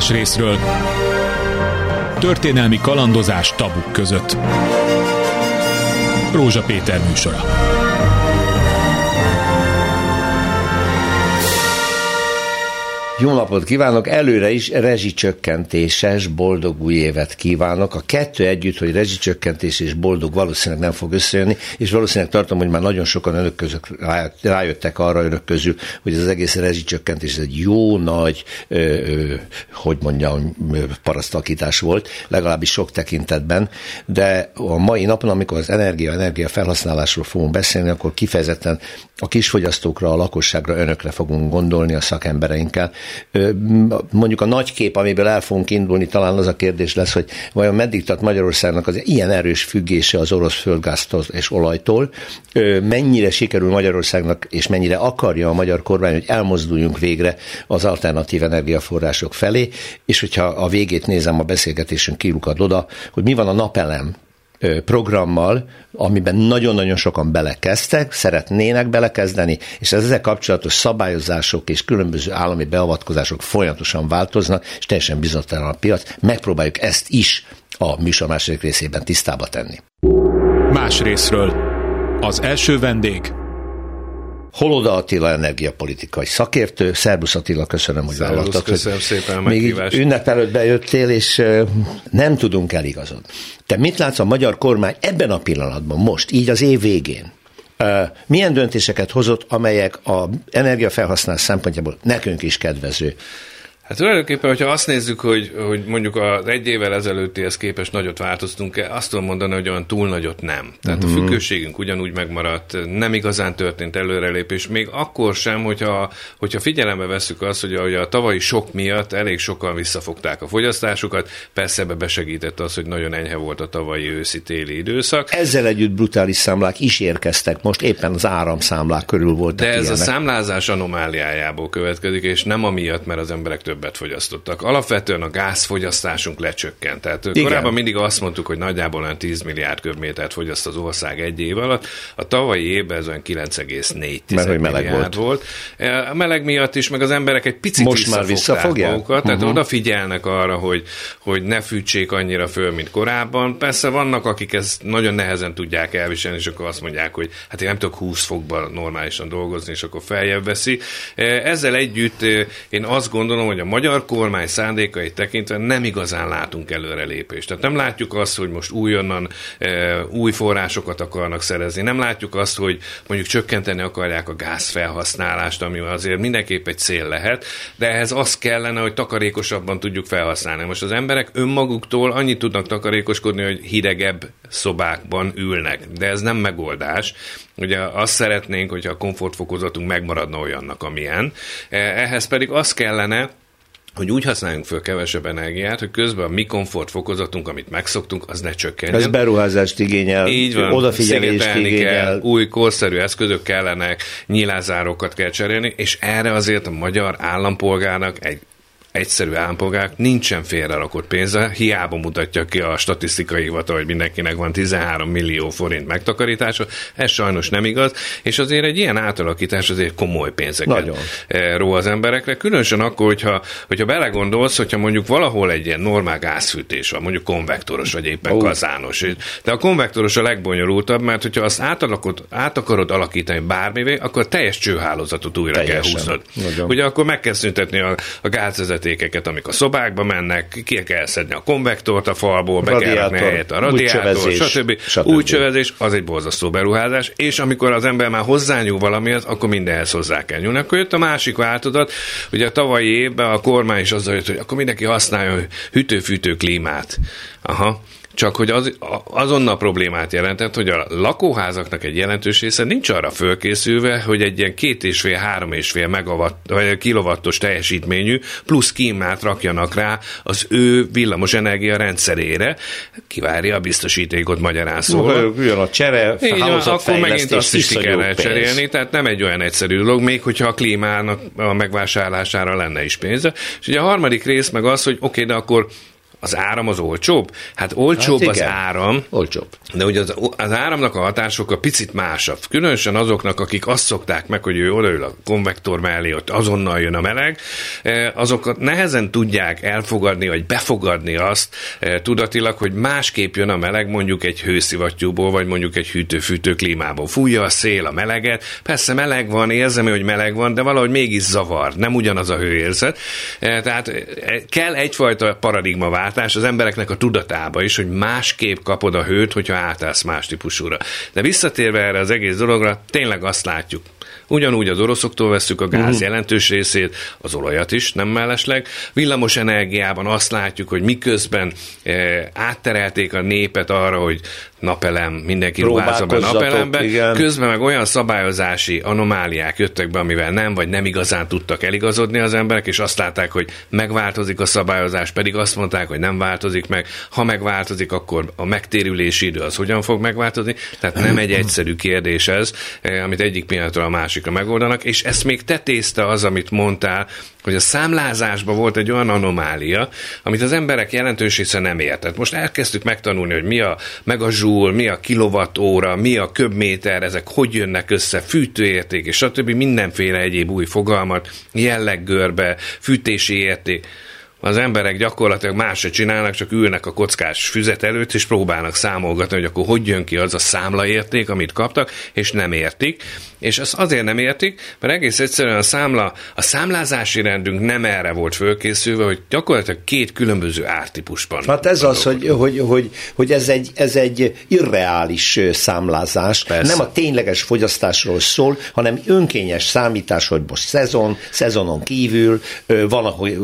Másrészről. Történelmi kalandozás tabuk között. Rózsa Péter műsora. Jó napot kívánok! Előre is rezsicsökkentéses boldog új évet kívánok. A kettő együtt, hogy rezsicsökkentés és boldog valószínűleg nem fog összejönni, és valószínűleg tartom, hogy már nagyon sokan önök közül rájöttek arra önök közül, hogy az egész rezsicsökkentés egy jó nagy, parasztalkítás volt, legalábbis sok tekintetben, de a mai napon, amikor az energia felhasználásról fogunk beszélni, akkor kifejezetten a kisfogyasztókra, a lakosságra, önökre fogunk gondolni a szakembereinkkel. Mondjuk a nagy kép, amiből el fogunk indulni, talán az a kérdés lesz, hogy vajon meddig tart Magyarországnak az ilyen erős függése az orosz földgáztól és olajtól, mennyire sikerül Magyarországnak, és mennyire akarja a magyar kormány, hogy elmozduljunk végre az alternatív energiaforrások felé, és hogyha a végét nézem, a beszélgetésünk kilukad oda, hogy mi van a napelem programmal, amiben nagyon-nagyon sokan belekezdtek, szeretnének belekezdeni, és ezzel kapcsolatos szabályozások és különböző állami beavatkozások folyamatosan változnak, és teljesen bizonytalan a piac. Megpróbáljuk ezt is a műsor második részében tisztába tenni. Másrészről. Az első vendég Holoda Attila energiapolitikai szakértő. Szerbusz Attila, köszönöm, hogy vállaltad. Köszönöm szépen a meghívást. Még ünnep előtt bejöttél, és nem tudunk eligazodni. Te mit látsz a magyar kormány ebben a pillanatban, most, így az év végén? Milyen döntéseket hozott, amelyek az energiafelhasználás szempontjából nekünk is kedvező? Hát tulajdonképpen, hogyha azt nézzük, hogy mondjuk az egy évvel ezelőttihez képest nagyot változtunk, azt tudom mondani, hogy olyan túl nagyot nem. Tehát a függőségünk ugyanúgy megmaradt, nem igazán történt előrelépés, még akkor sem, hogyha figyelembe vesszük azt, hogy a tavalyi sok miatt elég sokan visszafogták a fogyasztásukat, persze ebbe besegített az, hogy nagyon enyhe volt a tavalyi őszi-téli időszak. Ezzel együtt brutális számlák is érkeztek, most éppen az áramszámlák körül voltak. De ez ilyenek. A számlázás anomáliájából következik, és nem amiatt, mert az emberek többet fogyasztottak. Alapvetően a gázfogyasztásunk lecsökkent. Tehát igen. Korábban mindig azt mondtuk, hogy nagyjából olyan 10 milliárd köbmétert fogyaszt az ország egy év alatt. A tavalyi évben ez olyan 9,4 milliárd volt. A meleg miatt is, meg az emberek egy picit visszafogták magukat, tehát odafigyelnek arra, hogy ne fűtsék annyira föl, mint korábban. Persze vannak, akik ezt nagyon nehezen tudják elviselni, és akkor azt mondják, hogy hát én nem tudok 20 fokban normálisan dolgozni, és akkor feljebb veszi. Ezzel együtt én azt gondolom, hogy a magyar kormány szándékait tekintve nem igazán látunk előrelépést. Tehát nem látjuk azt, hogy most újonnan új forrásokat akarnak szerezni. Nem látjuk azt, hogy mondjuk csökkenteni akarják a gázfelhasználást, ami azért mindenképp egy cél lehet, de ehhez az kellene, hogy takarékosabban tudjuk felhasználni. Most az emberek önmaguktól annyit tudnak takarékoskodni, hogy hidegebb szobákban ülnek, de ez nem megoldás. Ugye azt szeretnénk, hogyha a komfortfokozatunk megmaradna olyannak, amilyen. Ehhez pedig az kellene, hogy úgy használjunk föl kevesebb energiát, hogy közben a mi komfortfokozatunk, amit megszoktunk, az ne csökkenjen. Ez beruházást igényel, így van, odafigyelést igényel. Új korszerű eszközök kellenek, nyilázárókat kell cserélni, és erre azért a magyar állampolgárnak egyszerű állampolgárnak nincsen félrerakott pénze, hiába mutatja ki a statisztikai hivatal, hogy mindenkinek van 13 millió forint megtakarítása, ez sajnos nem igaz, és azért egy ilyen átalakítás azért komoly pénzeket ró az emberekre, különösen akkor, hogyha belegondolsz, hogyha mondjuk valahol egy ilyen normál gázfűtés van, mondjuk konvektoros, vagy éppen kazános, de a konvektoros a legbonyolultabb, mert hogyha azt át akarod alakítani bármivé, akkor teljes csőhálózatot újra kell húznod. Ugye akkor meg kell szüntetni a gázvezetéket, amik a szobákba mennek, ki kell szedni a konvektort a falból, be kell rakni helyet a radiátort, stb. Új csövezés, az egy borzasztó beruházás, és amikor az ember már hozzányúl valamihez, akkor mindenhez hozzá kell nyúlni. Akkor jött a másik változat, ugye a tavalyi évben a kormány is azzal jött, hogy akkor mindenki használja hűtő-fűtő klímát. Aha. Csak hogy azonnal problémát jelentett, hogy a lakóházaknak egy jelentős része nincs arra fölkészülve, hogy egy ilyen 2,5-3,5 kilovattos teljesítményű plusz klímát rakjanak rá az ő villamos energia rendszerére. Kivárja a biztosítékot magyarán szóval. Jön a csere, akkor megint azt is ki kellene cserélni, tehát nem egy olyan egyszerű dolog, még hogyha a klímának a megvásárlására lenne is pénze. És ugye a harmadik rész meg az, hogy oké, de akkor az áram az olcsóbb? Hát olcsóbb az áram. Olcsóbb. De ugye az áramnak a hatások a picit másabb. Különösen azoknak, akik azt szokták meg, hogy ő odaül a konvektor mellé, ott azonnal jön a meleg, azokat nehezen tudják elfogadni, vagy befogadni azt tudatilag, hogy másképp jön a meleg mondjuk egy hőszivattyúból, vagy mondjuk egy hűtő-fűtő klímából. Fújja a szél a meleget, persze meleg van, érzem, hogy meleg van, de valahogy mégis zavar, nem ugyanaz a hőérzet. Tehát kell egyfajta paradigmaváltás az embereknek a tudatába is, hogy másképp kapod a hőt, hogyha átállsz más típusúra. De visszatérve erre az egész dologra, tényleg azt látjuk. Ugyanúgy az oroszoktól veszük a gáz jelentős részét, az olajat is, nem mellesleg. Villamos energiában azt látjuk, hogy miközben átterelték a népet arra, hogy napelem, mindenki ruházza be napelembe, igen. Közben meg olyan szabályozási anomáliák jöttek be, amivel nem, vagy nem igazán tudtak eligazodni az emberek, és azt látták, hogy megváltozik a szabályozás, pedig azt mondták, hogy nem változik meg. Ha megváltozik, akkor a megtérülési idő az hogyan fog megváltozni? Tehát nem egy egyszerű kérdés ez, amit egyik pillanatra a másikra megoldanak, és ezt még tetézte az, amit mondtál, hogy a számlázásban volt egy olyan anomália, amit az emberek jelentős része nem értett. Most elkezdtük megtanulni, hogy mi a megazsúl, mi a kilovattóra, mi a köbméter, ezek hogy jönnek össze, fűtőérték, és stb. Mindenféle egyéb új fogalmat, jelleggörbe, fűtési érték. Az emberek gyakorlatilag másra csinálnak, csak ülnek a kockás füzet előtt, és próbálnak számolgatni, hogy akkor hogy jön ki az a számlaérték, amit kaptak, és nem értik. És ezt azért nem értik, mert egész egyszerűen a számlázási rendünk nem erre volt fölkészülve, hogy gyakorlatilag két különböző ártípusban. Hát ez az, hogy ez egy irreális számlázás. Persze. Nem a tényleges fogyasztásról szól, hanem önkényes számítás, hogy most szezonon kívül,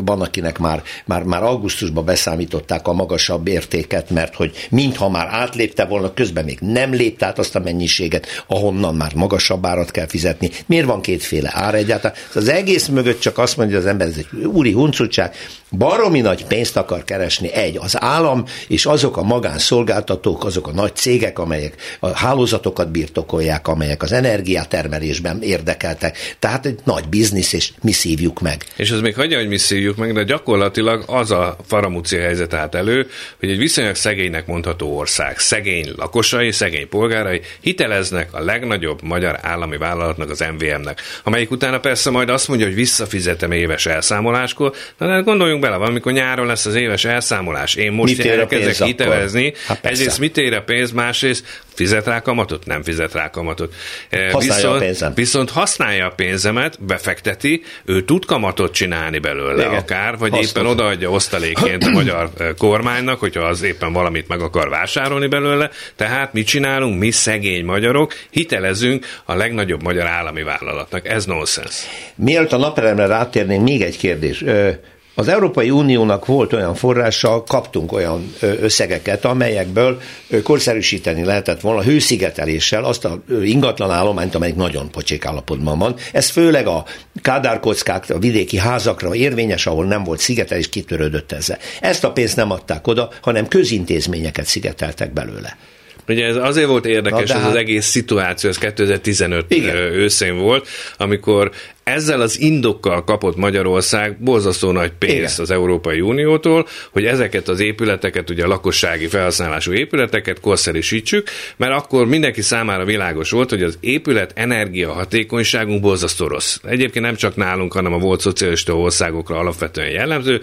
van akinek már augusztusban beszámították a magasabb értéket, mert hogy mintha már átlépte volna, közben még nem lépte át azt a mennyiséget, ahonnan már magasabb árat kell fizetni. Miért van kétféle ár egyáltalán? Az egész mögött csak azt mondja az ember, ez egy úri huncutság, baromi nagy pénzt akar keresni az állam, és azok a magánszolgáltatók, azok a nagy cégek, amelyek a hálózatokat birtokolják, amelyek az energiatermelésben érdekeltek. Tehát egy nagy biznisz, és mi szívjuk meg. És az még hagyja, hogy mi szívjuk meg, de gyakorlatilag az a faramúci helyzet állt elő, hogy egy viszonylag szegénynek mondható ország, szegény lakosai, szegény polgárai hiteleznek a legnagyobb magyar állami vállalatnak, az MVM-nek, amelyik utána persze majd azt mondja, hogy visszafizetem éves elszámoláskor, de hát gondoljunk bele, amikor nyáron lesz az éves elszámolás, én most elkezdek hitelezni, egyrészt mit ér a pénz, másrészt fizet rá kamatot? Nem fizet rá kamatot. Viszont használja a pénzemet, befekteti, ő tud kamatot csinálni belőle, igen, akár, vagy éppen odaadja osztalékként a magyar kormánynak, hogyha az éppen valamit meg akar vásárolni belőle. Tehát mit csinálunk? Mi szegény magyarok hitelezünk a legnagyobb magyar állami vállalatnak. Ez nonsense. Mielőtt a napelemre rátérnénk, még egy kérdés. Az Európai Uniónak volt olyan forrása, kaptunk olyan összegeket, amelyekből korszerűsíteni lehetett volna hőszigeteléssel azt a ingatlan állományt, amelyik nagyon pocsék állapotban van. Ez főleg a kádárkockák, a vidéki házakra érvényes, ahol nem volt szigetelés, kitörődött ezzel. Ezt a pénzt nem adták oda, hanem közintézményeket szigeteltek belőle. Ugye ez azért volt érdekes, ez az egész szituáció, ez 2015 őszén volt, amikor ezzel az indokkal kapott Magyarország borzasztó nagy pénzt az Európai Uniótól, hogy ezeket az épületeket, ugye a lakossági felhasználású épületeket korszerűsítsük, mert akkor mindenki számára világos volt, hogy az épület energiahatékonyságunk borzasztó rossz. Egyébként nem csak nálunk, hanem a volt szocialista országokra alapvetően jellemző,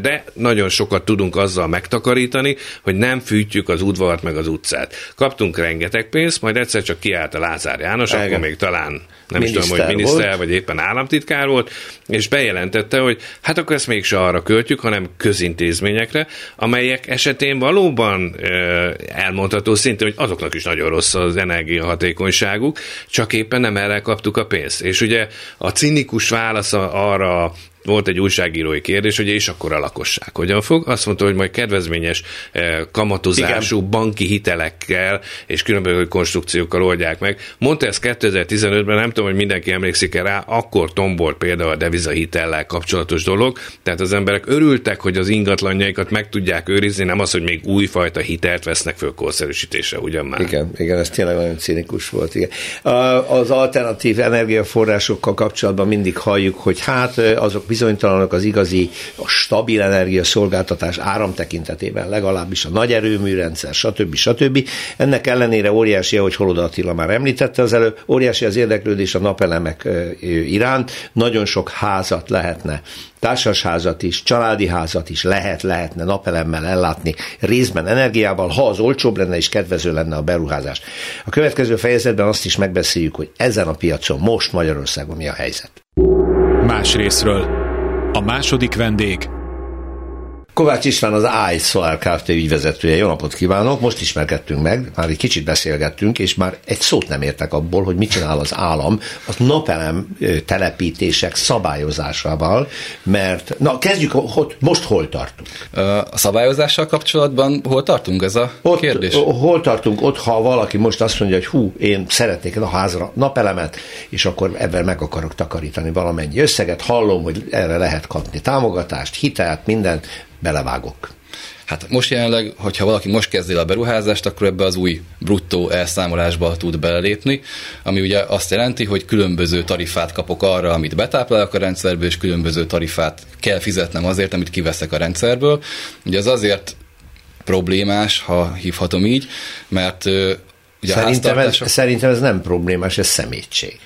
de nagyon sokat tudunk azzal megtakarítani, hogy nem fűtjük az udvart meg az utcát. Kaptunk rengeteg pénzt, majd egyszer csak kiállt a Lázár János, akkor még talán nem is tudom, hogy miniszter vagy éppen államtitkár volt, és bejelentette, hogy hát akkor ezt mégse arra költjük, hanem közintézményekre, amelyek esetén valóban elmondható szintén, hogy azoknak is nagyon rossz az energiahatékonyságuk, csak éppen nem erre kaptuk a pénzt. És ugye a cinikus válasz arra volt egy újságírói kérdés, hogy és akkor a lakosság hogyan fog? Azt mondta, hogy majd kedvezményes kamatozású banki hitelekkel és különböző konstrukciókkal oldják meg. Mondta ezt 2015-ben, nem tudom, hogy mindenki emlékszik-e rá, akkor tombolt például a devizahitellel kapcsolatos dolog, tehát az emberek örültek, hogy az ingatlanjaikat meg tudják őrizni, nem az, hogy még újfajta hitelt vesznek föl korszerűsítésre, ugyan már. Igen, ez tényleg nagyon cinikus volt. Igen. Az alternatív energiaforrásokkal kapcsolatban mindig halljuk, hogy hát azok bizonytalanok, az igazi, a stabil energiaszolgáltatás áram tekintetében legalábbis a nagy erőműrendszer, stb. Stb. Ennek ellenére óriási, ahogy Holoda Attila már említette az előbb, óriási az érdeklődés a napelemek iránt, nagyon sok házat lehetne, társasházat is, családi házat is lehetne napelemmel ellátni, részben energiával, ha az olcsóbb lenne és kedvező lenne a beruházás. A következő fejezetben azt is megbeszéljük, hogy ezen a piacon most Magyarországon mi a helyzet. Másrészről. A második vendég Kovács István, az A1 Solar Kft. Ügyvezetője. Jó napot kívánok! Most ismerkedtünk meg, már egy kicsit beszélgettünk, és már egy szót nem értek abból, hogy mit csinál az állam a napelem telepítések szabályozásával, mert kezdjük, hogy most hol tartunk? A szabályozással kapcsolatban hol tartunk, ez a kérdés? Hol tartunk ott, ha valaki most azt mondja, hogy hú, én szeretnék a házra napelemet, és akkor ebben meg akarok takarítani valamennyi összeget, hallom, hogy erre lehet kapni támogatást, hitelt, mindent, belevágok. Hát most jelenleg, hogyha valaki most kezdi a beruházást, akkor ebbe az új bruttó elszámolásba tud belelépni, ami ugye azt jelenti, hogy különböző tarifát kapok arra, amit betáplálok a rendszerből, és különböző tarifát kell fizetnem azért, amit kiveszek a rendszerből. Ugye ez azért problémás, ha hívhatom így, mert ugye szerintem ez nem problémás, ez szemétség.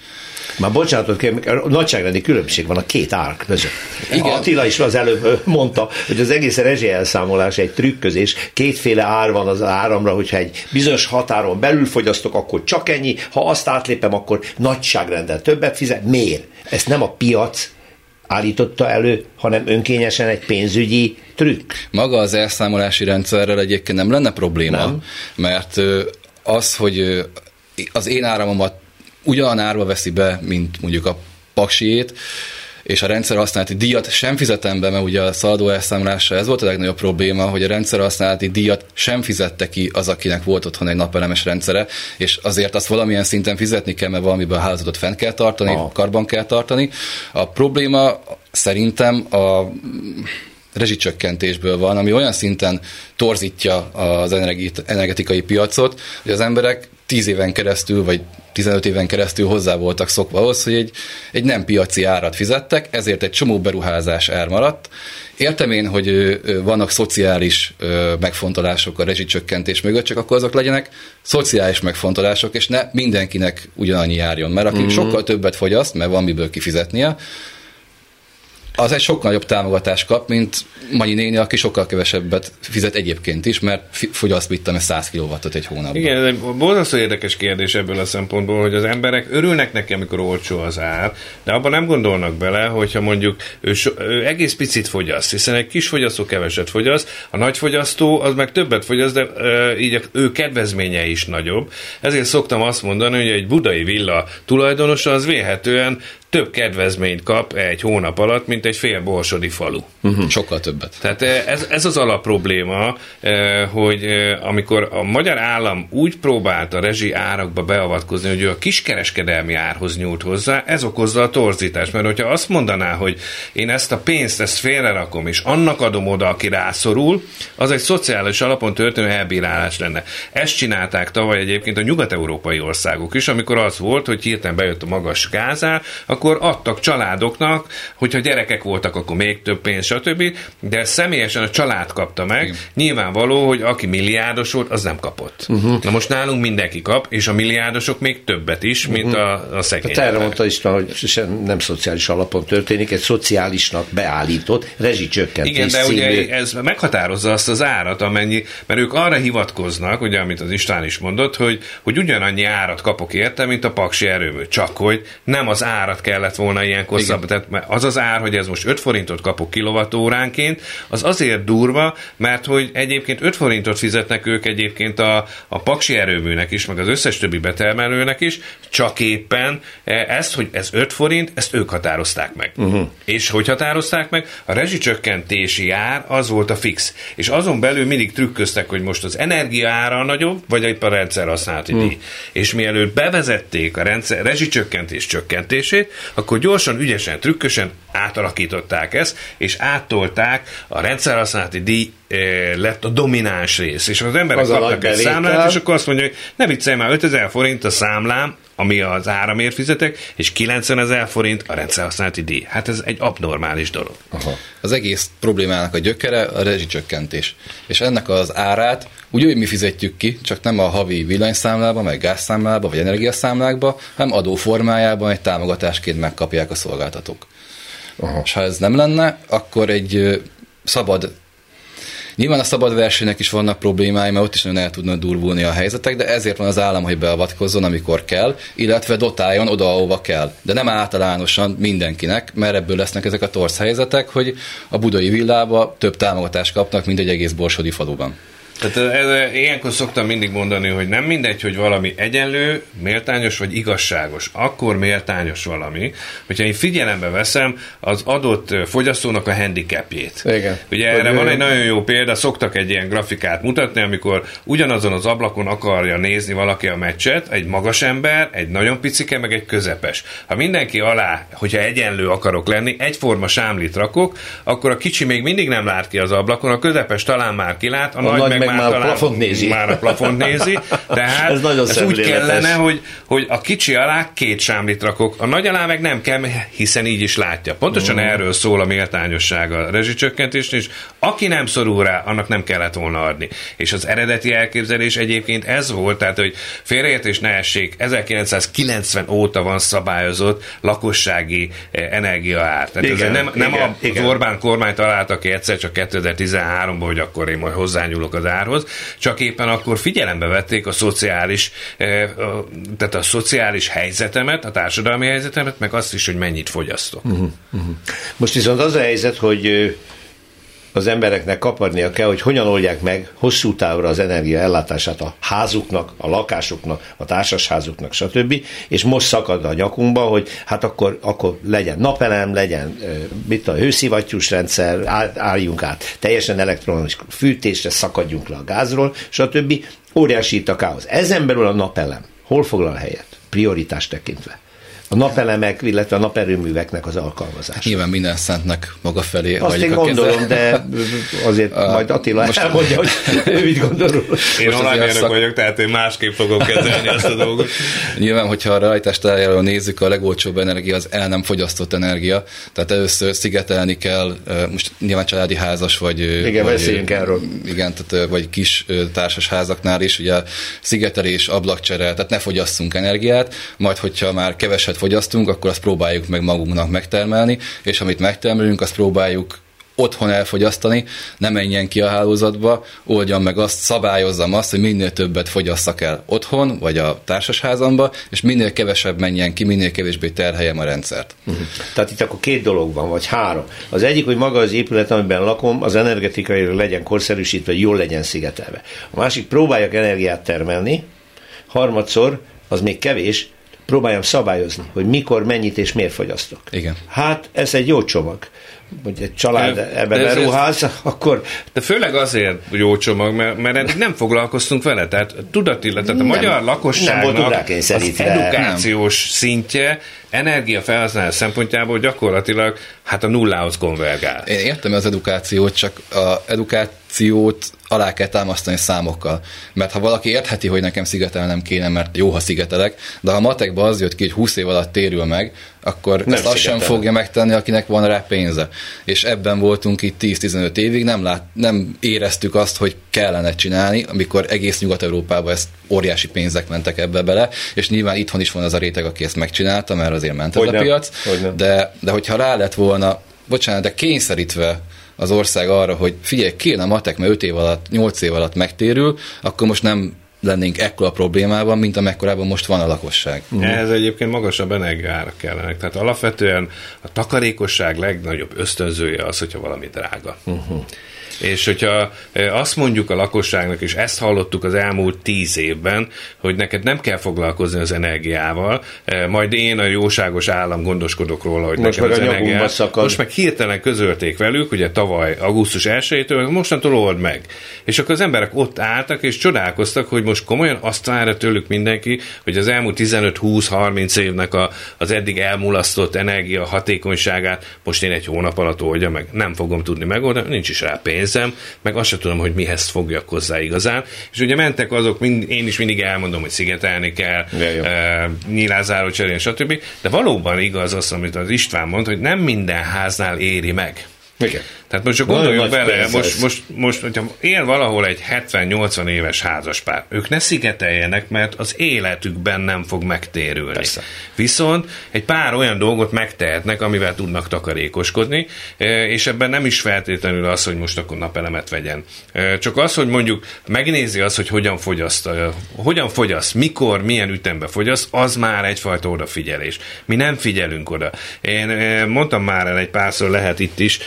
Már bocsánatot kérlek, nagyságrendi különbség van a két ár között. Igen. Attila is az előbb mondta, hogy az egész rezsielszámolás egy trükközés, kétféle ár van az áramra, hogyha egy bizonyos határon belül fogyasztok, akkor csak ennyi, ha azt átlépem, akkor nagyságrenden többet fizet. Miért? Ezt nem a piac állította elő, hanem önkényesen egy pénzügyi trükk. Maga az elszámolási rendszerrel egyébként nem lenne probléma, nem? Mert az, hogy az én áramomat ugyan árba veszi be, mint mondjuk a paksiét, és a rendszerhasználati díjat sem fizetem be, mert ugye a szaladó elszámolása ez volt a legnagyobb probléma, hogy a rendszerhasználati díjat sem fizette ki az, akinek volt otthon egy napelemes rendszere, és azért azt valamilyen szinten fizetni kell, mert valamiben a hálózatot fent kell tartani, karban kell tartani. A probléma szerintem a rezsicsökkentésből van, ami olyan szinten torzítja az energetikai piacot, hogy az emberek 10 éven keresztül, vagy 15 éven keresztül hozzá voltak szokva ahhoz, hogy egy nem piaci árat fizettek, ezért egy csomó beruházás elmaradt. Értem én, hogy vannak szociális megfontolások a rezsicsökkentés mögött, csak akkor azok legyenek szociális megfontolások, és ne mindenkinek ugyanannyi járjon, mert aki sokkal többet fogyaszt, mert van miből kifizetnie, az egy sokkal nagyobb támogatást kap, mint Manyi néni, aki sokkal kevesebbet fizet egyébként is, mert fogyaszt vittem 100 kilowattot egy hónapban. Igen, ez egy borzasztó érdekes kérdés ebből a szempontból, hogy az emberek örülnek neki, amikor olcsó az ár, de abban nem gondolnak bele, hogyha mondjuk ő egész picit fogyaszt, hiszen egy kis fogyasztó keveset fogyaszt, a nagy fogyasztó az meg többet fogyaszt, de így ő kedvezménye is nagyobb. Ezért szoktam azt mondani, hogy egy budai villa tulajdonosa az véhetően több kedvezményt kap egy hónap alatt, mint egy fél borsodi falu. Sokkal többet. Tehát ez az alapprobléma, hogy amikor a magyar állam úgy próbált a rezsi árakba beavatkozni, hogy ő a kiskereskedelmi árhoz nyújt hozzá, ez okozza a torzítást. Mert hogyha azt mondaná, hogy én ezt a pénzt, ezt félrerakom, és annak adom oda, aki rászorul, az egy szociális alapon történő elbírálás lenne. Ezt csinálták tavaly egyébként a nyugat-európai országok is, amikor az volt, hogy hirtelen bejött a magas gázár, akkor adtak családoknak, hogyha gyerekek voltak, akkor még több pénz, stb. De személyesen a család kapta meg. Igen. Nyilvánvaló, hogy aki milliárdos volt, az nem kapott. Na most nálunk mindenki kap, és a milliárdosok még többet is, mint a szegények. Hát erre mondta István, hogy nem szociális alapon történik, egy szociálisnak beállított rezsicsökkentés. Igen, de című. Ugye ez meghatározza azt az árat, amennyi, mert ők arra hivatkoznak, ugye, amit az István is mondott, hogy ugyanannyi árat kapok érte, mint a paksi erőmű, csak hogy nem az árat kellett volna ilyenkor szabad. Az az ár, hogy ez most 5 forintot kapok kilovatóránként, az azért durva, mert hogy egyébként 5 forintot fizetnek ők egyébként a paksi erőműnek is, meg az összes többi betermelőnek is, csak éppen ezt, hogy ez 5 forint, ezt ők határozták meg. És hogy határozták meg? A rezsicsökkentési ár az volt a fix. És azon belül mindig trükköztek, hogy most az energia ára nagyobb, vagy épp a rendszer használati díj. És mielőtt bevezették a rezsicsökkentés csökkentését, akkor gyorsan, ügyesen, trükkösen átalakították ezt, és áttolták, a rendszerhasználati díj lett a domináns rész. És az emberek kapnak egy számlát, és akkor azt mondja, hogy ne viccelj már, 5000 forint a számlám, ami az áramért fizetek, és 90 000 forint a rendszerhasználati díj. Hát ez egy abnormális dolog. Aha. Az egész problémának a gyökere a rezsicsökkentés. És ennek az árát úgy mi fizetjük ki, csak nem a havi villanyszámlába, meg gázszámlába, vagy energiaszámlákba, hanem adóformájában egy támogatásként megkapják a szolgáltatók. Aha. És ha ez nem lenne, akkor egy szabad... Nyilván a szabad versenynek is vannak problémái, mert ott is nagyon el tudnak durvulni a helyzetek, de ezért van az állam, hogy beavatkozzon, amikor kell, illetve dotáljon oda, ahova kell. De nem általánosan mindenkinek, mert ebből lesznek ezek a torz helyzetek, hogy a budai villába több támogatást kapnak, mint egy egész borsodi faluban. Tehát ilyenkor szoktam mindig mondani, hogy nem mindegy, hogy valami egyenlő, méltányos vagy igazságos. Akkor méltányos valami, hogyha én figyelembe veszem az adott fogyasztónak a handicapjét. Igen. Ugye erre van egy nagyon jó példa, szoktak egy ilyen grafikát mutatni, amikor ugyanazon az ablakon akarja nézni valaki a meccset, egy magas ember, egy nagyon picike, meg egy közepes. Ha mindenki alá, hogyha egyenlő akarok lenni, egyforma sámlit rakok, akkor a kicsi még mindig nem lát ki az ablakon, a közepes talán már kilát, a nagy meg már a plafont nézi. Tehát ez nagyon úgy kellene, hogy a kicsi alá két sámlit rakok, a nagy alá meg nem kell, hiszen így is látja. Pontosan erről szól a méltányosság a rezsicsökkentésnél, és aki nem szorul rá, annak nem kellett volna adni. És az eredeti elképzelés egyébként ez volt, tehát hogy félreértés ne essék, 1990 óta van szabályozott lakossági energiaár. Tehát igen, nem az Orbán kormány találta ki egyszer csak 2013-ban, hogy akkor én majd hozzányúlok az árhoz, csak éppen akkor figyelembe vették a szociális, tehát a szociális helyzetemet, a társadalmi helyzetemet, meg azt is, hogy mennyit fogyasztok. Most viszont az a helyzet, hogy az embereknek kaparnia kell, hogy hogyan oldják meg hosszú távra az energia ellátását a házuknak, a lakásuknak, a társasházuknak, stb. És most szakad a nyakunkba, hogy hát akkor legyen napelem, legyen hőszivattyús rendszer, álljunk át teljesen elektronikus fűtésre, szakadjunk le a gázról, stb. Óriási itt a káosz. Ezen belül a napelem hol foglal helyet? Prioritást tekintve. A napelemek, illetve a naperőműveknek az alkalmazása. Nyilván minden szentnek maga felé vagyok a kezel. Azt én gondolom, de azért majd Attila most elmondja, hogy ő mit gondolom. Én olajmérnök vagyok, tehát én másképp fogok kezelni ezt a dolgot. Nyilván, hogyha a realitástárjáról nézzük, a legolcsóbb energia az el nem fogyasztott energia, tehát először szigetelni kell, most nyilván családi házas vagy... Igen, beszéljünk erről. Igen, tehát, vagy kis társas házaknál is, ugye szigetelés, ablakcsere, tehát ne fogyasszunk energiát, majd hogyha már keveset fogyasztunk, akkor azt próbáljuk meg magunknak megtermelni, és amit megtermelünk, azt próbáljuk otthon elfogyasztani, ne menjen ki a hálózatba, oldjam meg azt, szabályozzam azt, hogy minél többet fogyasszak el otthon, vagy a társasházamba, és minél kevesebb menjen ki, minél kevésbé terheljem a rendszert. Tehát itt akkor két dolog van, vagy három. Az egyik, hogy maga az épület, amiben lakom, az energetikai legyen korszerűsítve, jól legyen szigetelve. A másik, próbáljak energiát termelni, harmadszor, az még kevés, próbáljam szabályozni, hogy mikor, mennyit és miért fogyasztok. Igen. Hát ez egy jó csomag. Hogy egy család ebben beruház, akkor... De főleg azért jó csomag, mert eddig nem foglalkoztunk vele. Tehát tudatilag, a magyar lakosságnak az edukációs szintje energiafelhasználás szempontjából gyakorlatilag hát a nullához konvergál. Én értem az edukációt, csak az edukációt alá kell támasztani számokkal. Mert ha valaki értheti, hogy nekem szigetelnem kéne, mert jó, ha szigetelek, de ha matekban az jött ki, hogy 20 év alatt térül meg, akkor nem ezt azt sem fogja megtenni, akinek van rá pénze. És ebben voltunk itt 10-15 évig, nem éreztük azt, hogy kellene csinálni, amikor egész Nyugat-Európában ezt óriási pénzek mentek ebbe bele, és nyilván itthon is van az a réteg, aki ezt megcsinálta, mert azért ment ez a piac, de hogyha rá lett volna, de kényszerítve az ország arra, hogy figyelj, kéne matek, mert 5 év alatt, 8 év alatt megtérül, akkor most nem lennénk ekkora problémában, mint amekkorában most van a lakosság. Ehhez egyébként magasabb energiaárak kellenek. Tehát alapvetően a takarékosság legnagyobb ösztönzője az, hogyha valami drága. És hogyha azt mondjuk a lakosságnak, és ezt hallottuk az elmúlt 10 évben, hogy neked nem kell foglalkozni az energiával, majd én a jóságos állam gondoskodok róla, hogy most neked az energiával. Most meg hirtelen közölték velük, ugye tavaly augusztus 1-től, mostantól old meg. És akkor az emberek ott álltak, és csodálkoztak, hogy most komolyan azt várja tőlük mindenki, hogy az elmúlt 15-20-30 évnek az eddig elmulasztott energia hatékonyságát most én egy hónap alatt oldja meg. Nem fogom tudni megoldani, nincs is rá pénz. megnézem, meg azt sem tudom, hogy mihez fogjak hozzá igazán. És ugye mentek azok, én is mindig elmondom, hogy szigetelni kell, nyílászáról cserélni, stb. De valóban igaz az, amit az István mond, hogy nem minden háznál éri meg. Igen. Tehát most csak gondoljunk bele, most, hogyha él valahol egy 70-80 éves házaspár, ők ne szigeteljenek, mert az életükben nem fog megtérülni. Persze. Viszont egy pár olyan dolgot megtehetnek, amivel tudnak takarékoskodni, és ebben nem is feltétlenül az, hogy most akkor napelemet vegyen. Csak az, hogy mondjuk megnézi azt, hogy hogyan fogyaszt, mikor, milyen ütemben fogyaszt, az már egyfajta odafigyelés. Mi nem figyelünk oda. Én mondtam már el egy párszor, lehet itt is,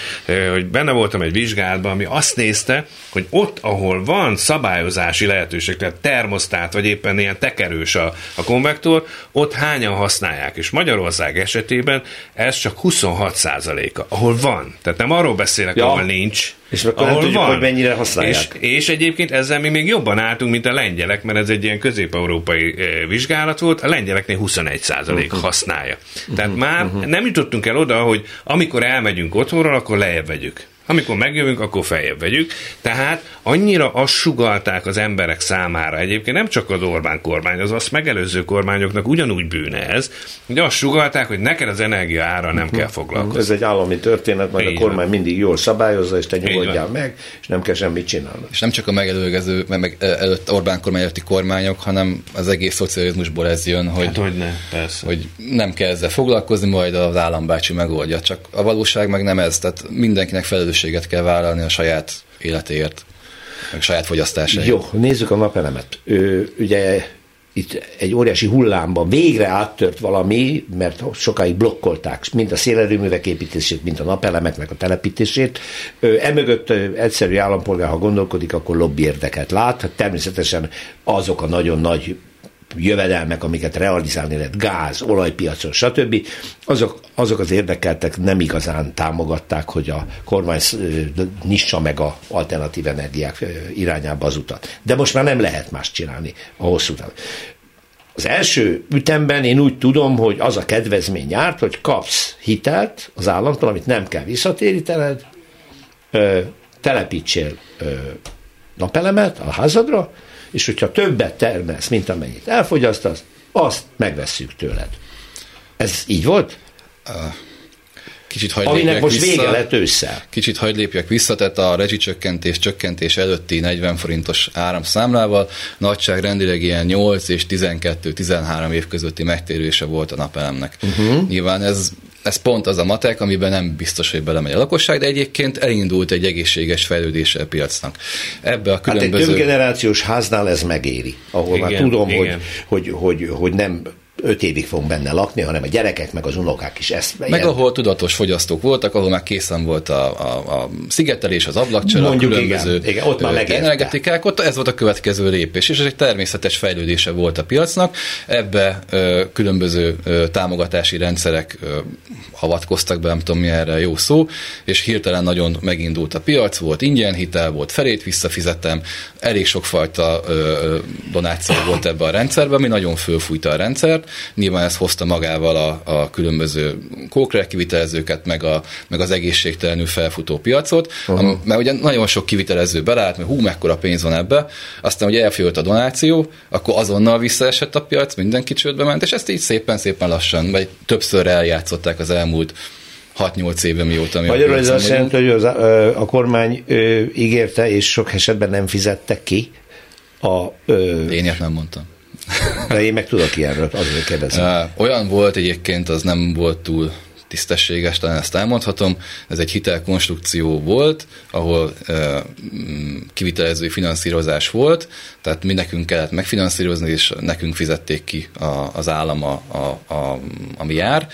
hogy benne voltam egy vizsgálatban, ami azt nézte, hogy ott, ahol van szabályozási lehetőség, tehát termosztát, vagy éppen ilyen tekerős a konvektor, ott hányan használják, és Magyarország esetében ez csak 26%-a, ahol van. Tehát nem arról beszélek, ahol nincs, és ahol nem tudjuk, hogy mennyire használják. És egyébként ezzel mi még jobban álltunk, mint a lengyelek, mert ez egy ilyen közép-európai vizsgálat volt, a lengyeleknél 21% használja. Tehát már nem jutottunk el oda, hogy amikor elmegyünk otthonról, akkor lejjebb vegyük. Amikor megjövünk, akkor feljebb vegyük. Tehát annyira azt sugallták az emberek számára, egyébként nem csak az Orbán kormány, az azt megelőző kormányoknak ugyanúgy bűne ez, hogy azt sugallták, hogy neked az energia ára nem kell foglalkozni. Ez egy állami történet, majd a kormány mindig jól szabályozza, és te nyugodjál meg, és nem kell semmit csinálni. És nem csak a megelőző, meg előtt Orbán kormány előtti kormányok, hanem az egész szocializmusból ez jön, hogy, hát, hogy nem kell ezzel foglalkozni, majd az állambácsi megoldja. Csak a valóság meg nem ez, tehát mindenkinek felelős kell vállalni a saját életéért, a saját fogyasztásáért. Jó, nézzük a napelemet. Ugye itt egy óriási hullámban végre áttört valami, mert sokáig blokkolták mind a szélerőművek építését, mind a napelemeknek a telepítését. Emögött egyszerű állampolgár, ha gondolkodik, akkor lobby érdeket lát. Természetesen azok a nagyon nagy jövedelmek, amiket realizálni lehet, gáz, olajpiacon, stb. Azok az érdekeltek nem igazán támogatták, hogy a kormány nyissa meg a alternatív energiák irányába az utat. De most már nem lehet más csinálni a hosszú távon. Az első ütemben én úgy tudom, hogy az a kedvezmény járt, hogy kapsz hitelt az államtól, amit nem kell visszatérítened, telepítsél napelemet a házadra, és hogyha többet termelsz, mint amennyit elfogyasztasz, azt megvesszük tőled. Ez így volt? Kicsit hagy lépjek most vissza. Vége lett ősszel. Kicsit hagy lépjek vissza, tehát a rezsicsökkentés előtti 40 forintos áramszámlával nagyságrendileg ilyen 8 és 12-13 év közötti megtérülése volt a napelemnek. Nyilván ez pont az a matek, amiben nem biztos, hogy belemegy a lakosság, de egyébként elindult egy egészséges fejlődése a piacnak. Ebbe a különböző... Hát egy többgenerációs háznál ez megéri, ahol igen, már tudom, hogy nem 5 évig fogunk benne lakni, hanem a gyerekek meg az unokák is ezt... Meg ilyen... ahol tudatos fogyasztók voltak, ahol már készen volt a szigetelés, az ablakcsere, a különböző igen, ott már energetikák, ott ez volt a következő lépés, és ez egy természetes fejlődése volt a piacnak, ebbe különböző támogatási rendszerek avatkoztak be, nem tudom mi erre jó szó, és hirtelen nagyon megindult a piac, volt ingyen hitel, volt felét visszafizettem, elég sokfajta donáció volt ebbe a rendszerbe, ami nagyon fölfújta a rendszert. Nyilván ez hozta magával a különböző kókrek kivitelezőket, meg az egészségtelenül felfutó piacot, mert ugye nagyon sok kivitelező belállt, mert mekkora pénz van ebbe, aztán ugye elfogyott a donáció, akkor azonnal visszaesett a piac, mindenki csődbe ment, és ezt így szépen-szépen lassan, vagy többször eljátszották az elmúlt 6-8 éve mióta. Magyarul ez azt jelenti, hogy a kormány ígérte, és sok esetben nem fizette ki. Én ilyet nem mondtam. De én meg tudok ilyenről, azért kérdezem. Olyan volt egyébként, az nem volt túl tisztességes, talán ezt elmondhatom. Ez egy hitelkonstrukció volt, ahol kivitelezői finanszírozás volt, tehát mi nekünk kellett megfinanszírozni, és nekünk fizették ki az állam, ami jár.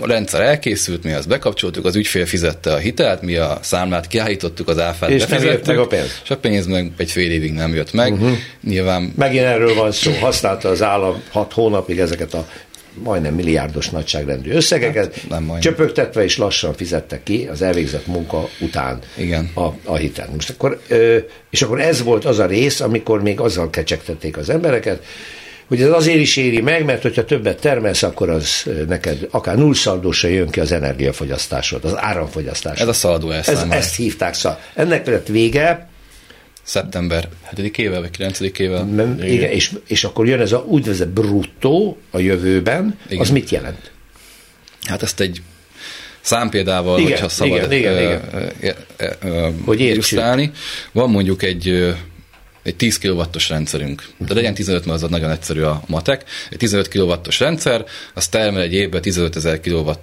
A rendszer elkészült, mi azt bekapcsoltuk, az ügyfél fizette a hitelt, mi a számlát kiállítottuk, az áfát és befizettük, meg a pénz. És a pénz meg egy fél évig nem jött meg. Nyilván... Megint erről van szó, használta az állam 6 hónapig ezeket a majdnem milliárdos nagyságrendű összegeket, hát, csöpögtetve és lassan fizettek ki az elvégzett munka után a hitelt. Most akkor, és akkor ez volt az a rész, amikor még azzal kecsegtették az embereket, hogy ez azért is éri meg, mert hogyha többet termelsz, akkor az neked akár nullszaldósra jön ki az energiafogyasztásod, az áramfogyasztás. Ez a szaldó elszámolás. Ezt hívták szaldó. Ennek lett vége. Szeptember 7-ével vagy 9-ével. Igen, és akkor jön ez a úgynevezett bruttó a jövőben. Igen. Az mit jelent? Hát ezt egy számpéldával, hogyha szabad illusztrálni. Van mondjuk egy 10 kW-os rendszerünk. De legyen 15, mert az nagyon egyszerű a matek. Egy 15 kW-os rendszer, az termel egy évben 15.000